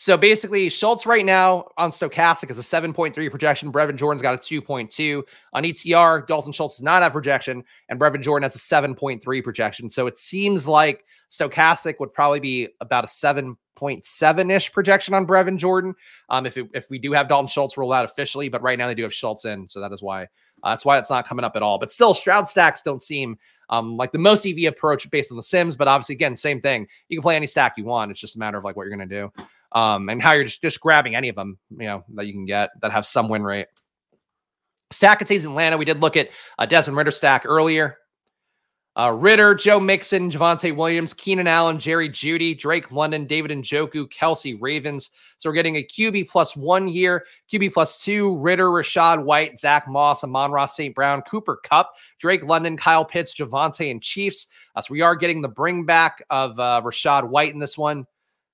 So basically, Schultz right now on Stokastic is a 7.3 projection. Brevin Jordan's got a 2.2. On ETR, Dalton Schultz does not have projection, and Brevin Jordan has a 7.3 projection. So it seems like Stokastic would probably be about a 7.7-ish projection on Brevin Jordan. If we do have Dalton Schultz roll out officially, but right now they do have Schultz in, so that is why. That's why it's not coming up at all. But still, Stroud stacks don't seem like the most EV approach based on the Sims, but obviously, again, same thing. You can play any stack you want. It's just a matter of like what you're going to do. And how you're just grabbing any of them, you know, that you can get that have some win rate. Stack at Atlanta. We did look at a Desmond Ridder stack earlier. Ridder, Joe Mixon, Javonte Williams, Keenan Allen, Jerry Judy, Drake London, David Njoku, Kelsey Ravens. So we're getting a QB plus 1 year, QB plus two, Ridder, Rashad White, Zach Moss, Amon-Ra St. Brown, Cooper Kupp, Drake London, Kyle Pitts, Javonte, and Chiefs. So we are getting the bring back of Rashad White in this one.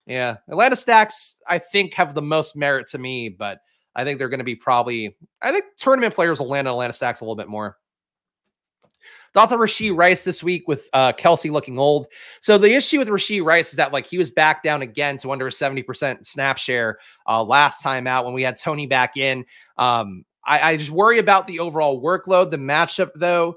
Yeah, Atlanta stacks, I think, have the most merit to me, but I think they're going to be probably, I think tournament players will land on Atlanta stacks a little bit more. Thoughts on Rashee Rice this week with Kelsey looking old. So the issue with Rashee Rice is that like he was back down again to under a 70% snap share last time out when we had Tony back in. I just worry about the overall workload. The matchup, though,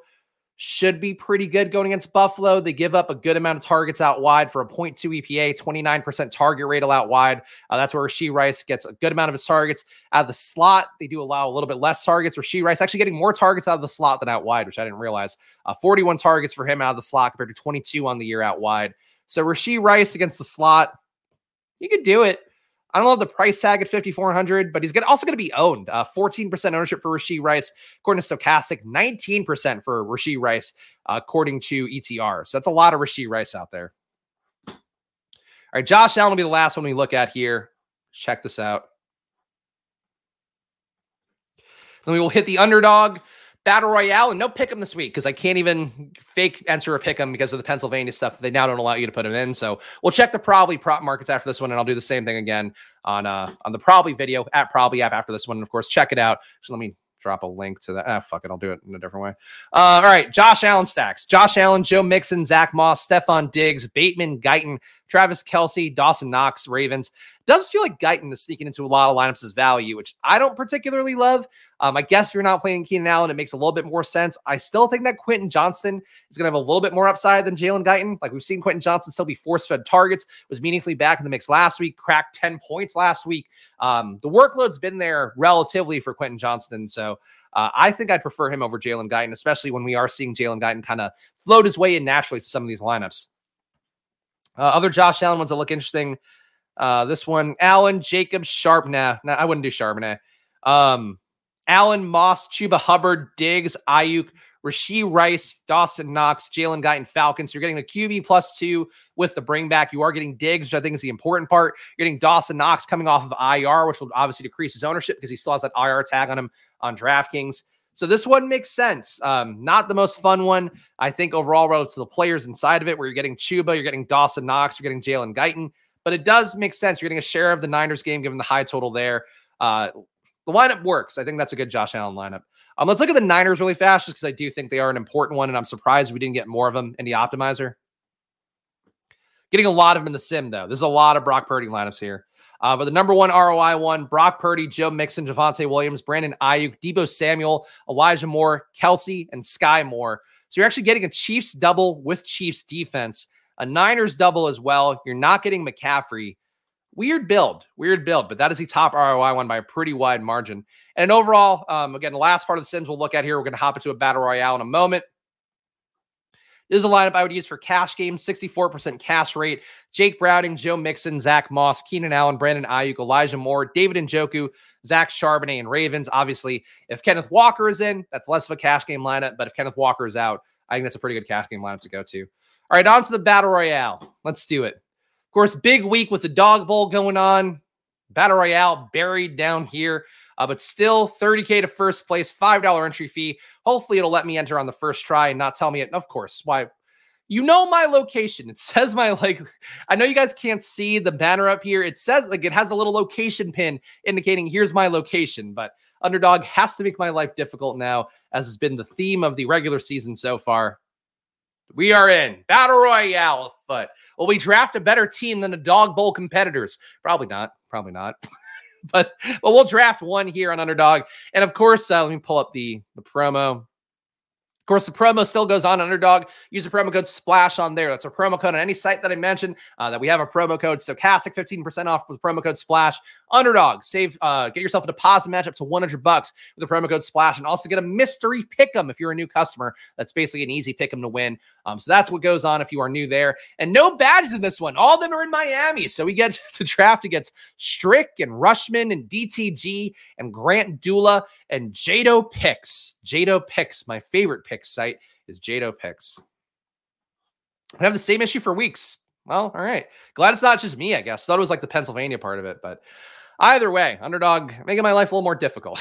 should be pretty good going against Buffalo. They give up a good amount of targets out wide for a 0.2 EPA, 29% target rate out wide. That's where Rashee Rice gets a good amount of his targets out of the slot. They do allow a little bit less targets. Rashee Rice actually getting more targets out of the slot than out wide, which I didn't realize. 41 targets for him out of the slot compared to 22 on the year out wide. So Rashee Rice against the slot, you could do it. I don't love the price tag at $5,400, but he's also going to be owned. 14% ownership for Rashee Rice, according to Stokastic, 19% for Rashee Rice, according to ETR. So that's a lot of Rashee Rice out there. All right, Josh Allen will be the last one we look at here. Check this out. Then we will hit the underdog battle royale, and no pick'em this week because I can't even fake enter a pick'em because of the Pennsylvania stuff that they now don't allow you to put them in. So we'll check the probably prop markets after this one, and I'll do the same thing again on the probably video at probably app after this one. And of course, check it out. So let me drop a link to that. Fuck it, I'll do it in a different way. All right, Josh Allen stacks. Josh Allen, Joe Mixon, Zach Moss, Stephon Diggs, Bateman, Guyton, Travis Kelce, Dawson Knox, Ravens. Does feel like Guyton is sneaking into a lot of lineups as value, which I don't particularly love. I guess if you're not playing Keenan Allen, it makes a little bit more sense. I still think that Quentin Johnston is going to have a little bit more upside than Jalen Guyton. Like we've seen Quentin Johnston still be force-fed targets, was meaningfully back in the mix last week, cracked 10 points last week. The workload's been there relatively for Quentin Johnston, so I think I'd prefer him over Jalen Guyton, especially when we are seeing Jalen Guyton kind of float his way in naturally to some of these lineups. Other Josh Allen ones that look interesting. This one, Allen, Jacobs, Charbonnet. No, I wouldn't do Charbonnet. Allen, Moss, Chuba Hubbard, Diggs, Ayuk, Rashee Rice, Dawson Knox, Jalen Guyton, Falcons. You're getting a QB plus two with the bring back. You are getting Diggs, which I think is the important part. You're getting Dawson Knox coming off of IR, which will obviously decrease his ownership because he still has that IR tag on him on DraftKings. So this one makes sense. Not the most fun one, I think, overall relative to the players inside of it, where you're getting Chuba, you're getting Dawson Knox, you're getting Jalen Guyton. But it does make sense. You're getting a share of the Niners game, given the high total there. The lineup works. I think that's a good Josh Allen lineup. Let's look at the Niners really fast, just because I do think they are an important one, and I'm surprised we didn't get more of them in the optimizer. Getting a lot of them in the sim, though. There's a lot of Brock Purdy lineups here. But the number one ROI one, Brock Purdy, Joe Mixon, Javonte Williams, Brandon Ayuk, Deebo Samuel, Elijah Moore, Kelsey, and Sky Moore. So you're actually getting a Chiefs double with Chiefs defense. A Niners double as well. You're not getting McCaffrey. Weird build, but that is the top ROI one by a pretty wide margin. And overall, again, the last part of the Sims we'll look at here, we're going to hop into a battle royale in a moment. This is a lineup I would use for cash games, 64% cash rate. Jake Browning, Joe Mixon, Zach Moss, Keenan Allen, Brandon Ayuk, Elijah Moore, David Njoku, Zach Charbonnet, and Ravens. Obviously, if Kenneth Walker is in, that's less of a cash game lineup, but if Kenneth Walker is out, I think that's a pretty good cash game lineup to go to. All right, on to the Battle Royale. Let's do it. Of course, big week with the Dog Bowl going on. Battle Royale buried down here, but still $30K to first place, $5 entry fee. Hopefully it'll let me enter on the first try and not tell me it. Of course, why? You know my location. It says my, like, I know you guys can't see the banner up here. It says, like, it has a little location pin indicating here's my location, but Underdog has to make my life difficult now, as has been the theme of the regular season so far. We are in Battle Royale afoot. Will we draft a better team than the Dog Bowl competitors? Probably not. Probably not. but we'll draft one here on Underdog. And of course, let me pull up the promo. Of course, the promo still goes on Underdog. Use the promo code SPLASH on there. That's a promo code on any site that I mentioned that we have a promo code. Stokastic, 15% off with promo code SPLASH. Underdog, save, get yourself a deposit match up to $100 with the promo code SPLASH, and also get a mystery pick'em if you're a new customer. That's basically an easy pick'em to win. So that's what goes on if you are new there. And no badges in this one. All of them are in Miami. So we get to draft against Strick and Rushman and DTG and Grant Dula and Jado Picks. Jado Picks, my favorite pick site is Jado Picks. I have the same issue for weeks. Well, all right. Glad it's not just me, I guess. Thought it was like the Pennsylvania part of it, but either way, Underdog making my life a little more difficult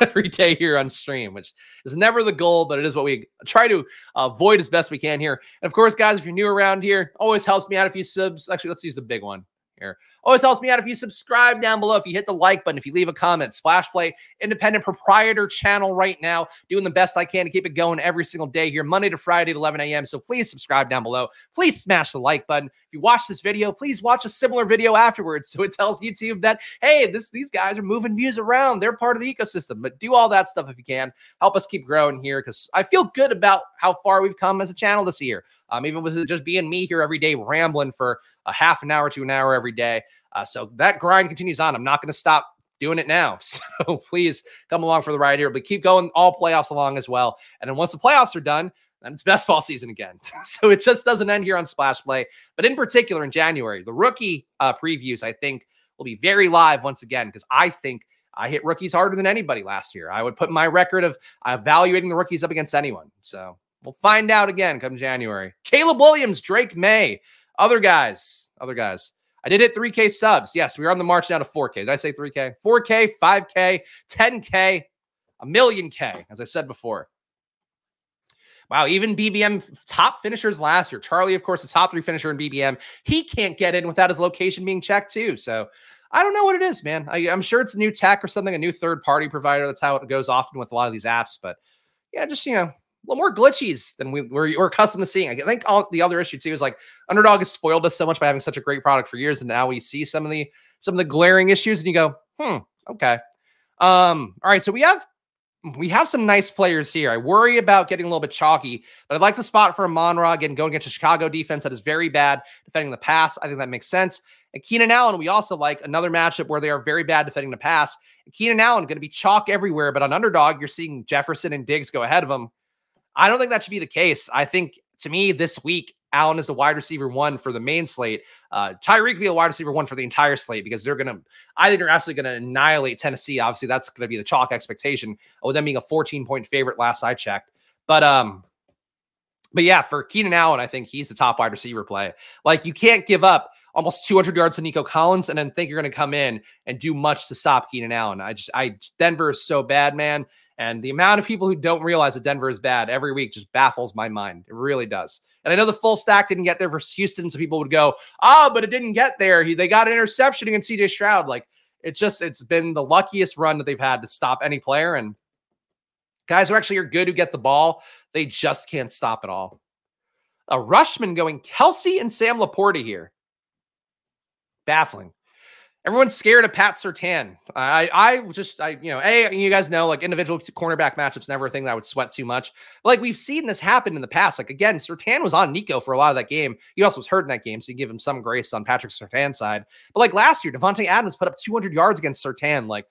every day here on stream, which is never the goal, but it is what we try to avoid as best we can here. And of course, guys, if you're new around here, always helps me out if you subs. Actually, let's use the big one here. Always helps me out if you subscribe down below, if you hit the like button, if you leave a comment. Splash Play, independent proprietor channel right now, doing the best I can to keep it going every single day here, Monday to Friday at 11 a.m. So please subscribe down below. Please smash the like button. If you watch this video, please watch a similar video afterwards so it tells YouTube that, hey, these guys are moving views around. They're part of the ecosystem. But do all that stuff if you can. Help us keep growing here because I feel good about how far we've come as a channel this year. Even with it just being me here every day rambling for a half an hour to an hour every day. So that grind continues on. I'm not going to stop doing it now. So please come along for the ride here, but keep going all playoffs along as well. And then once the playoffs are done, then it's best ball season again. So it just doesn't end here on Splash Play. But in particular in January, the rookie previews, I think, will be very live once again because I think I hit rookies harder than anybody last year. I would put my record of evaluating the rookies up against anyone. So we'll find out again come January. Caleb Williams, Drake May, other guys. I did hit 3K subs. Yes, we are on the march now to 4K. Did I say 3K? 4K, 5K, 10K, 1,000,000K, as I said before. Wow, even BBM top finishers last year. Charlie, of course, the top three finisher in BBM. He can't get in without his location being checked too. So I don't know what it is, man. I'm sure it's new tech or something, a new third-party provider. That's how it goes often with a lot of these apps. But yeah, just, you know, a little more glitchies than we're accustomed to seeing. I think all the other issue too is like Underdog has spoiled us so much by having such a great product for years, and now we see some of the glaring issues, and you go, okay. All right, so we have some nice players here. I worry about getting a little bit chalky, but I'd like the spot for Amon-Ra again going against a Chicago defense that is very bad defending the pass. I think that makes sense. And Keenan Allen, we also like another matchup where they are very bad defending the pass. And Keenan Allen going to be chalk everywhere, but on Underdog, you're seeing Jefferson and Diggs go ahead of him. I don't think that should be the case. I think, to me, this week, Allen is the wide receiver one for the main slate. Tyreek be the wide receiver one for the entire slate because they're absolutely going to annihilate Tennessee. Obviously, that's going to be the chalk expectation with them being a 14-point favorite last I checked. But yeah, for Keenan Allen, I think he's the top wide receiver play. Like, you can't give up almost 200 yards to Nico Collins and then think you're going to come in and do much to stop Keenan Allen. Denver is so bad, man. And the amount of people who don't realize that Denver is bad every week just baffles my mind. It really does. And I know the full stack didn't get there versus Houston, so people would go, but it didn't get there. They got an interception against CJ Stroud. Like, it's been the luckiest run that they've had to stop any player. And guys who actually are good who get the ball, they just can't stop at all. A Rushman going Kelsey and Sam Laporta here. Baffling. Everyone's scared of Pat Surtain. You guys know, like, individual cornerback matchups, never a thing that I would sweat too much. But, like, we've seen this happen in the past. Like, again, Surtain was on Nico for a lot of that game. He also was hurt in that game, so you give him some grace on Patrick Surtain's side. But, like, last year, Devontae Adams put up 200 yards against Surtain. Like,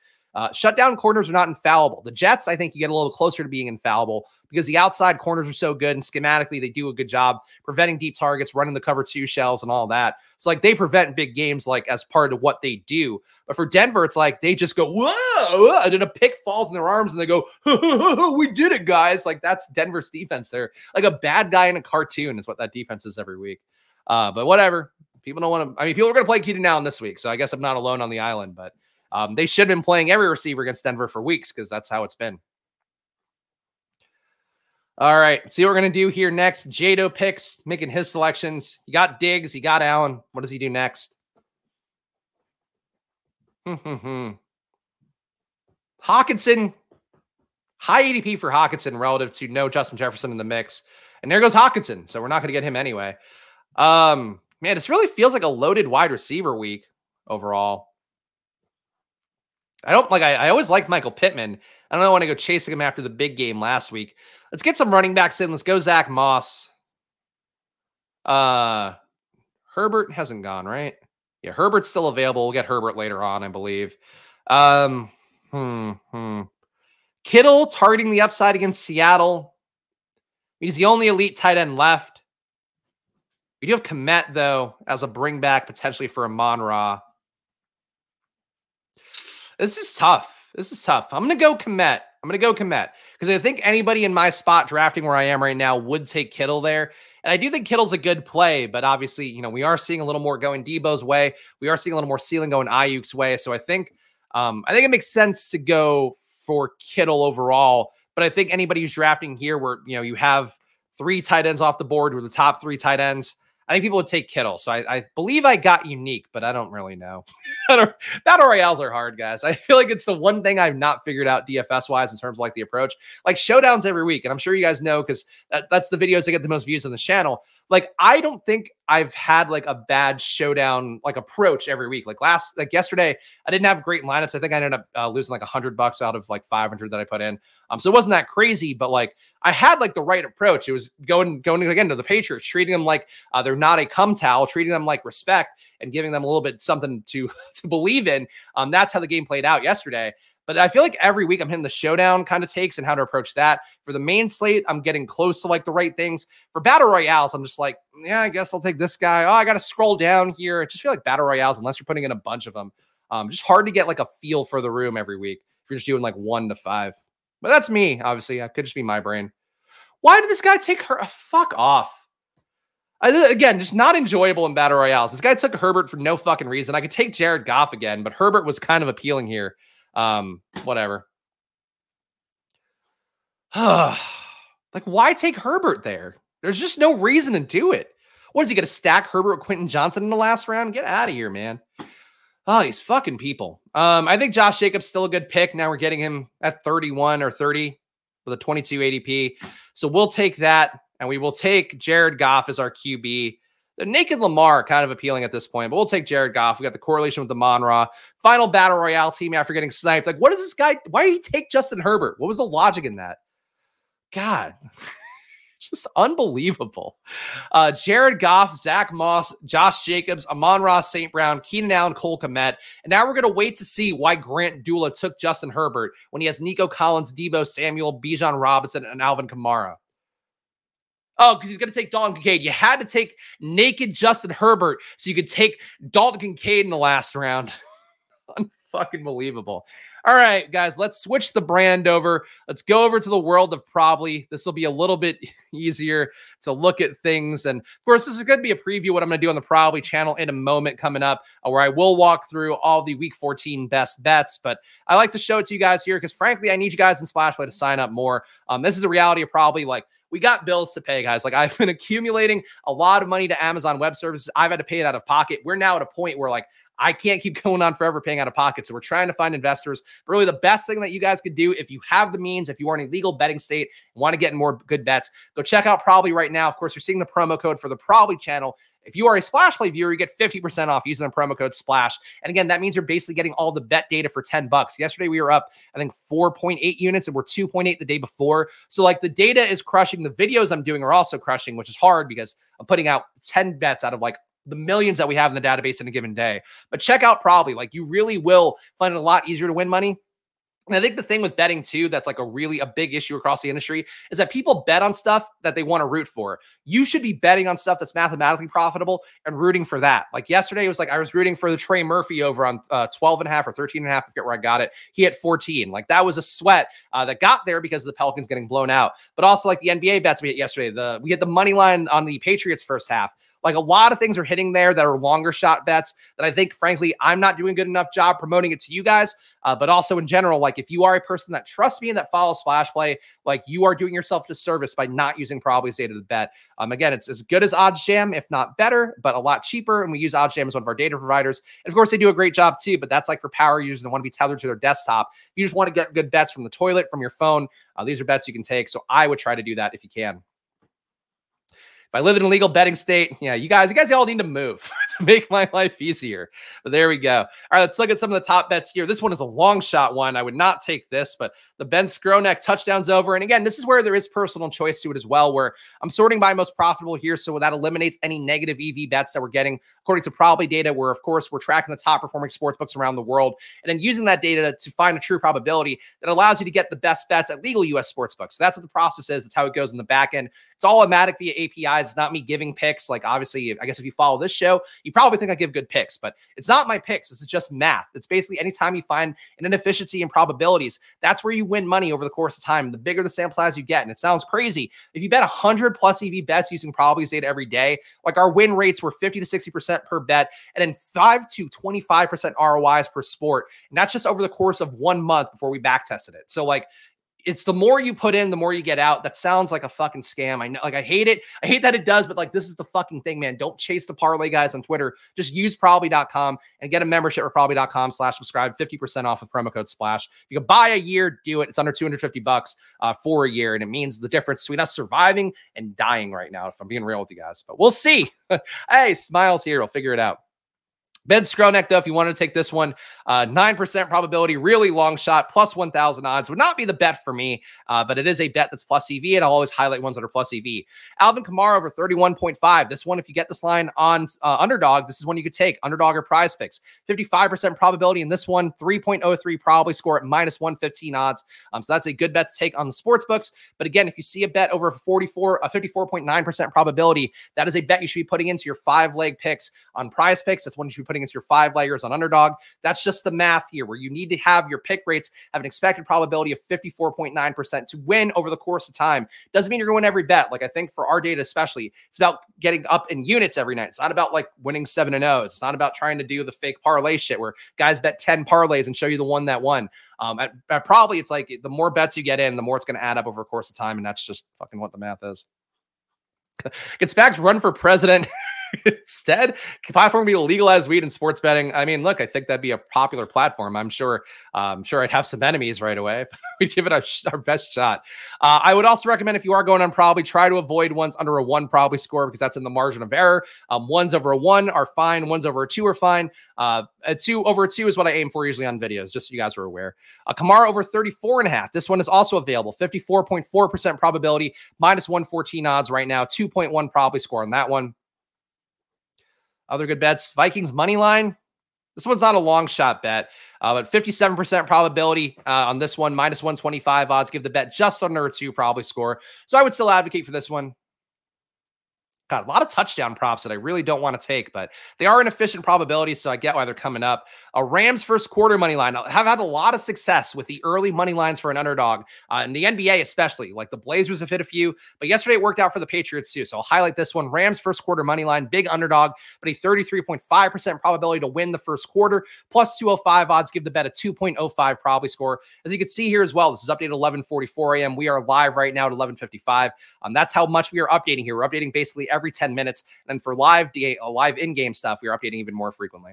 shutdown corners are not infallible. The Jets, I think, you get a little closer to being infallible because the outside corners are so good, and schematically they do a good job preventing deep targets, running the cover two shells and all that. So, like, they prevent big games, like, as part of what they do. But for Denver, it's like they just go, whoa, and then a pick falls in their arms and they go, we did it, guys. Like, that's Denver's defense there. Like a bad guy in a cartoon is what that defense is every week. But whatever. People don't want to. I mean, people are going to play Keenan Allen this week, so I guess I'm not alone on the island, but they should have been playing every receiver against Denver for weeks because that's how it's been. All right, see what we're going to do here next. Jado Picks making his selections. You got Diggs. You got Allen. What does he do next? Hawkinson, high ADP for Hawkinson relative to no Justin Jefferson in the mix. And there goes Hawkinson. So we're not going to get him anyway. Man, this really feels like a loaded wide receiver week overall. I always like Michael Pittman. I don't want to go chasing him after the big game last week. Let's get some running backs in. Let's go Zach Moss. Herbert hasn't gone, right? Yeah, Herbert's still available. We'll get Herbert later on, I believe. Kittle targeting the upside against Seattle. He's the only elite tight end left. We do have Komet, though, as a bring back potentially for Amon-Ra. This is tough. I'm going to go Komet. Because I think anybody in my spot drafting where I am right now would take Kittle there. And I do think Kittle's a good play, but obviously, we are seeing a little more going Debo's way. We are seeing a little more ceiling going Ayuk's way. So I think it makes sense to go for Kittle overall. But I think anybody who's drafting here where, you have three tight ends off the board with the top three tight ends, I think people would take Kittle. So I believe I got unique, but I don't really know. Battle Royales are hard, guys. I feel like it's the one thing I've not figured out DFS-wise in terms of the approach. Showdowns every week, and I'm sure you guys know because that's the videos that get the most views on the channel. I don't think I've had a bad showdown approach every week. Yesterday, I didn't have great lineups. I think I ended up losing $100 out of $500 that I put in. So it wasn't that crazy, but I had the right approach. It was going again to the Patriots, treating them they're not a cum towel, treating them like respect and giving them a little bit something to believe in. That's how the game played out yesterday. But I feel every week I'm hitting the showdown kind of takes and how to approach that. For the main slate, I'm getting close to the right things. For Battle Royales, I'm just yeah, I guess I'll take this guy. Oh, I got to scroll down here. I just feel Battle Royales, unless you're putting in a bunch of them. Just hard to get a feel for the room every week. If you're just doing 1 to 5. But that's me, obviously. That could just be my brain. Why did this guy take her? Fuck off. Again, just not enjoyable in Battle Royales. This guy took Herbert for no fucking reason. I could take Jared Goff again, but Herbert was kind of appealing here. Whatever. Why take Herbert there? There's just no reason to do it. What is he going to stack Herbert with Quentin Johnson in the last round? Get out of here, man. Oh, he's fucking people. I think Josh Jacobs still a good pick. Now we're getting him at 31 or 30 with a 22 ADP. So we'll take that, and we will take Jared Goff as our QB. The naked Lamar kind of appealing at this point, but we'll take Jared Goff. We got the correlation with the Amon-Ra. Final Battle Royale team after getting sniped. What does this guy? Why did he take Justin Herbert? What was the logic in that? God, just unbelievable. Jared Goff, Zach Moss, Josh Jacobs, Amon-Ra St. Brown, Keenan Allen, Cole Kmet. And now we're going to wait to see why Grant Dula took Justin Herbert when he has Nico Collins, Deebo Samuel, Bijan Robinson, and Alvin Kamara. Oh, because he's going to take Dalton Kincaid. You had to take naked Justin Herbert so you could take Dalton Kincaid in the last round. Unfucking believable. All right, guys, let's switch the brand over. Let's go over to the world of probably. This will be a little bit easier to look at things. And, of course, this is going to be a preview of what I'm going to do on the Probably channel in a moment coming up where I will walk through all the Week 14 best bets. But I like to show it to you guys here because, frankly, I need you guys in Splash Play to sign up more. This is the reality of Probably, we got bills to pay, guys. I've been accumulating a lot of money to Amazon Web Services. I've had to pay it out of pocket. We're now at a point where, I can't keep going on forever paying out of pocket. So we're trying to find investors. But really the best thing that you guys could do, if you have the means, if you are in a legal betting state, want to get more good bets, go check out Probably right now. Of course, you're seeing the promo code for the Probably channel. If you are a Splash Play viewer, you get 50% off using the promo code SPLASH. And again, that means you're basically getting all the bet data for $10. Yesterday, we were up, I think, 4.8 units, and we're 2.8 the day before. So, the data is crushing. The videos I'm doing are also crushing, which is hard because I'm putting out 10 bets out of, the millions that we have in the database in a given day. But check out Probably. You really will find it a lot easier to win money. And I think the thing with betting, too, that's a big issue across the industry is that people bet on stuff that they want to root for. You should be betting on stuff that's mathematically profitable and rooting for that. Yesterday, it was I was rooting for the Trey Murphy over on 12.5 or 13.5. I forget where I got it. He hit 14. That was a sweat that got there because of the Pelicans getting blown out. But also, the NBA bets we hit yesterday, we hit the money line on the Patriots first half. Like a lot of things are hitting there that are longer shot bets that I think, frankly, I'm not doing a good enough job promoting it to you guys. But also in general, like if you are a person that trusts me and that follows Splash Play, like you are doing yourself a disservice by not using Probably's data to bet. Again, it's as good as OddsJam, if not better, but a lot cheaper. And we use OddsJam as one of our data providers. And of course, they do a great job too, but that's like for power users that want to be tethered to their desktop. You just want to get good bets from the toilet, from your phone. These are bets you can take. So I would try to do that if you can. If I live in a legal betting state, yeah, you guys all need to move to make my life easier. But there we go. All right, let's look at some of the top bets here. This one is a long shot one. I would not take this, but the Ben Skronek touchdowns over. And again, this is where there is personal choice to it as well, where I'm sorting by most profitable here. So that eliminates any negative EV bets that we're getting according to Probably data, where of course we're tracking the top performing sportsbooks around the world and then using that data to find a true probability that allows you to get the best bets at legal U.S. sportsbooks. So that's what the process is. That's how it goes in the back end. It's all automatic via API. It's not me giving picks. Like obviously, I guess if you follow this show, you probably think I give good picks, but it's not my picks. This is just math. It's basically anytime you find an inefficiency in probabilities, that's where you win money over the course of time. The bigger the sample size you get, and it sounds crazy. If you bet 100 plus EV bets using Probably's data every day, like our win rates were 50 to 60% per bet, and then 5 to 25% ROIs per sport. And that's just over the course of 1 month before we back tested it. So like, it's the more you put in, the more you get out. That sounds like a fucking scam. I know, like, I hate it. I hate that it does, but like, this is the fucking thing, man. Don't chase the parlay guys on Twitter. Just use probably.com and get a membership at probably.com/subscribe, 50% off with promo code SPLASH. If you can buy a year, do it. It's under $250 for a year. And it means the difference between us surviving and dying right now, if I'm being real with you guys, but we'll see. Hey, Smiles here. We'll figure it out. Ben Skronek, though, if you wanted to take this one, 9% probability, really long shot, plus 1,000 odds. Would not be the bet for me, but it is a bet that's plus EV, and I'll always highlight ones that are plus EV. Alvin Kamara over 31.5. This one, if you get this line on Underdog, this is one you could take. Underdog or Prize Picks. 55% probability in this one, 3.03 probably score at minus 115 odds. So that's a good bet to take on the sports books. But again, if you see a bet over 54.9% probability, that is a bet you should be putting into your 5-leg picks on Prize Picks. That's one you should be putting into your 5-leggers on Underdog. That's just the math here, where you need to have your pick rates have an expected probability of 54.9% to win over the course of time. Doesn't mean you're going to win every bet. Like I think for our data, especially, it's about getting up in units every night. It's not about like winning 7-0. It's not about trying to do the fake parlay shit where guys bet 10 parlays and show you the one that won. Probably it's like the more bets you get in, the more it's going to add up over the course of time. And that's just fucking what the math is. Can SPACs run for president? Instead, platform be to legalize weed and sports betting. I mean, look, I think that'd be a popular platform. I'm sure I'd have some enemies right away, but we'd give it our best shot. I would also recommend, if you are going on Probably, try to avoid ones under a 1 probably score, because that's in the margin of error. Ones over a 1 are fine. Ones over a 2 are fine. A 2 over a 2 is what I aim for usually on videos, just so you guys were aware. Kamara over 34.5. This one is also available. 54.4% probability, minus 114 odds right now. 2.1 probably score on that one. Other good bets, Vikings money line. This one's not a long shot bet, but 57% probability on this one, minus 125 odds. Give the bet just under a 2 probably score. So I would still advocate for this one. God, a lot of touchdown props that I really don't want to take, but they are an efficient probability, so I get why they're coming up. A Rams first quarter money line. I have had a lot of success with the early money lines for an underdog, in the NBA especially. Like the Blazers have hit a few, but yesterday it worked out for the Patriots too, so I'll highlight this one. Rams first quarter money line, big underdog, but a 33.5% probability to win the first quarter, plus 205 odds, give the bet a 2.05 probably score. As you can see here as well, this is updated 11:44 a.m. We are live right now at 11:55. That's how much we are updating here. We're updating basically every 10 minutes. And then for live in-game stuff, we are updating even more frequently.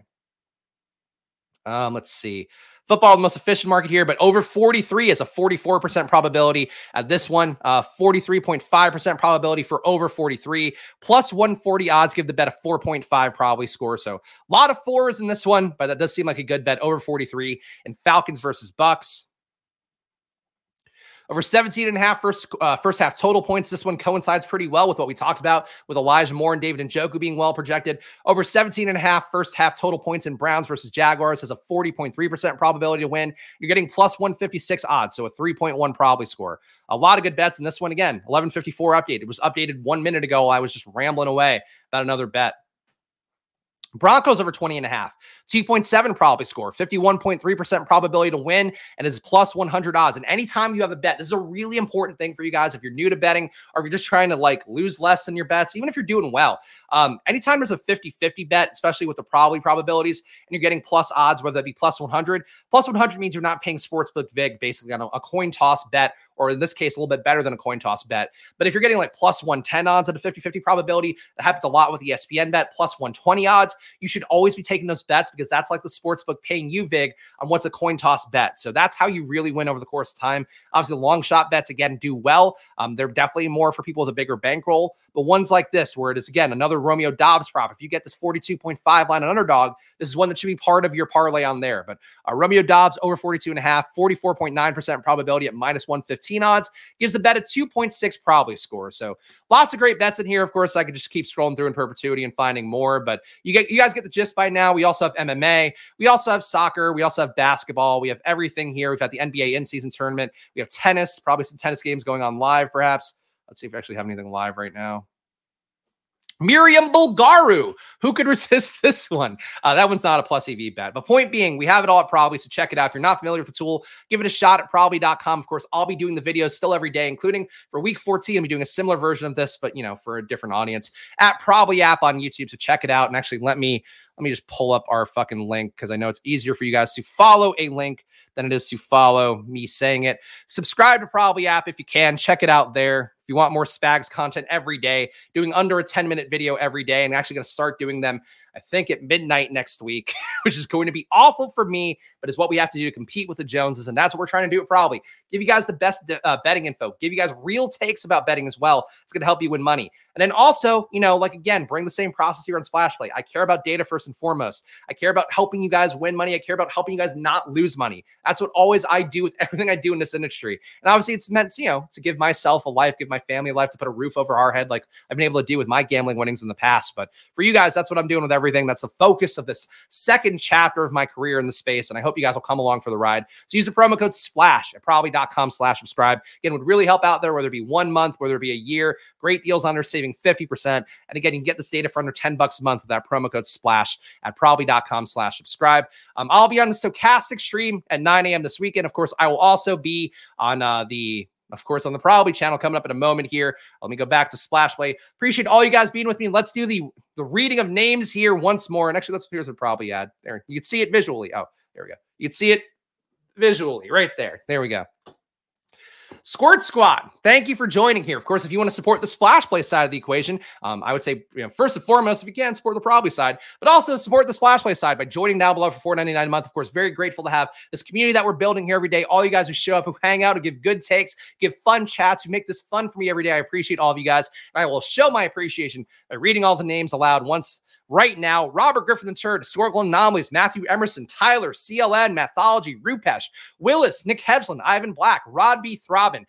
Let's see. Football, the most efficient market here, but over 43 is a 44% probability at this one. 43.5% probability for over 43, plus 140 odds, give the bet a 4.5 probably score. So a lot of 4s in this one, but that does seem like a good bet, over 43. And Falcons versus Bucks. Over 17.5 first half total points. This one coincides pretty well with what we talked about with Elijah Moore and David Njoku being well projected. Over 17.5 first half total points in Browns versus Jaguars has a 40.3% probability to win. You're getting plus 156 odds, so a 3.1 probably score. A lot of good bets in this one. Again, 11:54 update. It was updated 1 minute ago. I was just rambling away about another bet. Broncos over 20.5, 2.7 probably score, 51.3% probability to win, and is plus 100 odds. And anytime you have a bet, this is a really important thing for you guys. If you're new to betting, or if you're just trying to like lose less than your bets, even if you're doing well, anytime there's a 50-50 bet, especially with the probabilities, and you're getting plus odds, whether that be plus 100, plus 100 means you're not paying sportsbook vig basically on a coin toss bet, or in this case, a little bit better than a coin toss bet. But if you're getting like plus 110 odds at a 50-50 probability, that happens a lot with ESPN bet, plus 120 odds. You should always be taking those bets because that's like the sportsbook paying you vig on what's a coin toss bet. So that's how you really win over the course of time. Obviously, the long shot bets, again, do well. They're definitely more for people with a bigger bankroll. But ones like this, where it is, again, another Romeo Dobbs prop. If you get this 42.5 line on Underdog, this is one that should be part of your parlay on there. But Romeo Dobbs over 42.5, 44.9% probability at minus 115. Odds gives the bet a 2.6 probably score. So lots of great bets in here. Of course, I could just keep scrolling through in perpetuity and finding more, but you guys get the gist by now. We also have MMA. We also have soccer. We also have basketball. We have everything here. We've got the NBA in-season tournament. We have tennis, probably some tennis games going on live, perhaps. Let's see if we actually have anything live right now. Miriam Bulgaru, who could resist this one? That one's not a plus EV bet, but point being, we have it all at Probably, so check it out. If you're not familiar with the tool, give it a shot at probably.com. Of course, I'll be doing the videos still every day, including for week 14. I'll be doing a similar version of this, but for a different audience at Probably app on YouTube. So check it out. And actually, let me just pull up our fucking link, because I know it's easier for you guys to follow a link than it is to follow me saying it. Subscribe to Probably app if you can. Check it out there. If you want more Spags content every day, doing under a 10-minute video every day, and actually going to start doing them, I think, at midnight next week, which is going to be awful for me, but is what we have to do to compete with the Joneses, and that's what we're trying to do at Probably. Give you guys the best betting info. Give you guys real takes about betting as well. It's going to help you win money. And then also, again, bring the same process here on Splash Play. I care about data first and foremost. I care about helping you guys win money. I care about helping you guys not lose money. That's what always I do with everything I do in this industry. And obviously, it's meant, to give myself a life, give my family life, to put a roof over our head like I've been able to do with my gambling winnings in the past. But for you guys, that's what I'm doing with everything. That's the focus of this second chapter of my career in the space, and I hope you guys will come along for the ride. So use the promo code SPLASH at probably.com/subscribe. Again, would really help out there, whether it be 1 month, whether it be a year. Great deals on there, saving 50%. And again, you can get this data for under $10 a month with that promo code SPLASH at probably.com/subscribe. I'll be on the Stokastic stream at 9 a.m. this weekend. Of course, I will also be on on the Probably channel coming up in a moment here. Let me go back to Splash Play. Appreciate all you guys being with me. Let's do the reading of names here once more. And actually, here's a Probably ad. There, you can see it visually. Oh, there we go. You can see it visually right there. There we go. Squirt Squad, thank you for joining here. Of course, if you want to support the Splash Play side of the equation, I would say, first and foremost, if you can, support the Probably side, but also support the Splash Play side by joining down below for $4.99 a month. Of course, very grateful to have this community that we're building here every day. All you guys who show up, who hang out, who give good takes, give fun chats, who make this fun for me every day. I appreciate all of you guys, and I will show my appreciation by reading all the names aloud once. Right now, Robert Griffin III, Historical Anomalies, Matthew Emerson, Tyler, CLN, Mathology, Rupesh, Willis, Nick Hedgeland, Ivan Black, Rod B. Throbbin.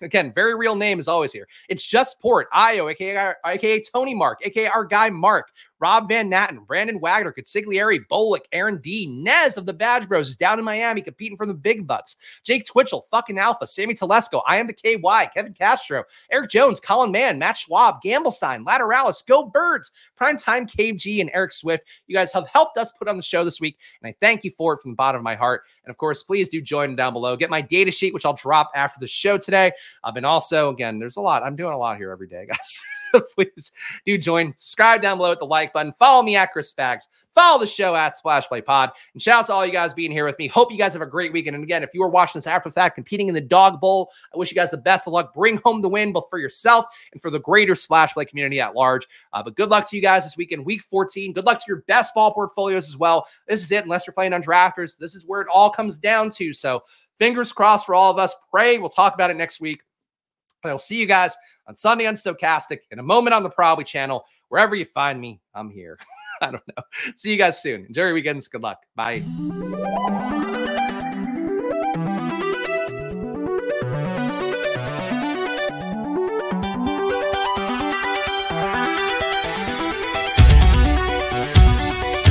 Again, very real name is always here. It's Just Port, Io, aka Tony Mark, aka our guy Mark, Rob Van Natten, Brandon Wagner, Consigliere, Bolick, Aaron D, Nez of the Badge Bros is down in Miami competing for the big butts. Jake Twitchell, fucking Alpha, Sammy Telesco, I am the KY, Kevin Castro, Eric Jones, Colin Mann, Matt Schwab, Gamblestein, Lateralis, Go Birds, Primetime KG, and Eric Swift. You guys have helped us put on the show this week, and I thank you for it from the bottom of my heart. And of course, please do join down below. Get my data sheet, which I'll drop after the show today. And also, again, there's a lot. I'm doing a lot here every day, guys. Please do join. Subscribe down below with the like button. Follow me at Chris Spags. Follow the show at Splash Play Pod. And shout out to all you guys being here with me. Hope you guys have a great weekend. And again, if you are watching this after the fact, competing in the Dog Bowl, I wish you guys the best of luck. Bring home the win, both for yourself and for the greater Splash Play community at large. But good luck to you guys this weekend, week 14. Good luck to your best ball portfolios as well. This is it, unless you're playing on drafters. This is where it all comes down to. So fingers crossed for all of us. Pray. We'll talk about it next week. And I'll see you guys on Sunday on Stokastic, in a moment on the Probably channel. Wherever you find me, I'm here. I don't know. See you guys soon. Enjoy your weekends. Good luck. Bye.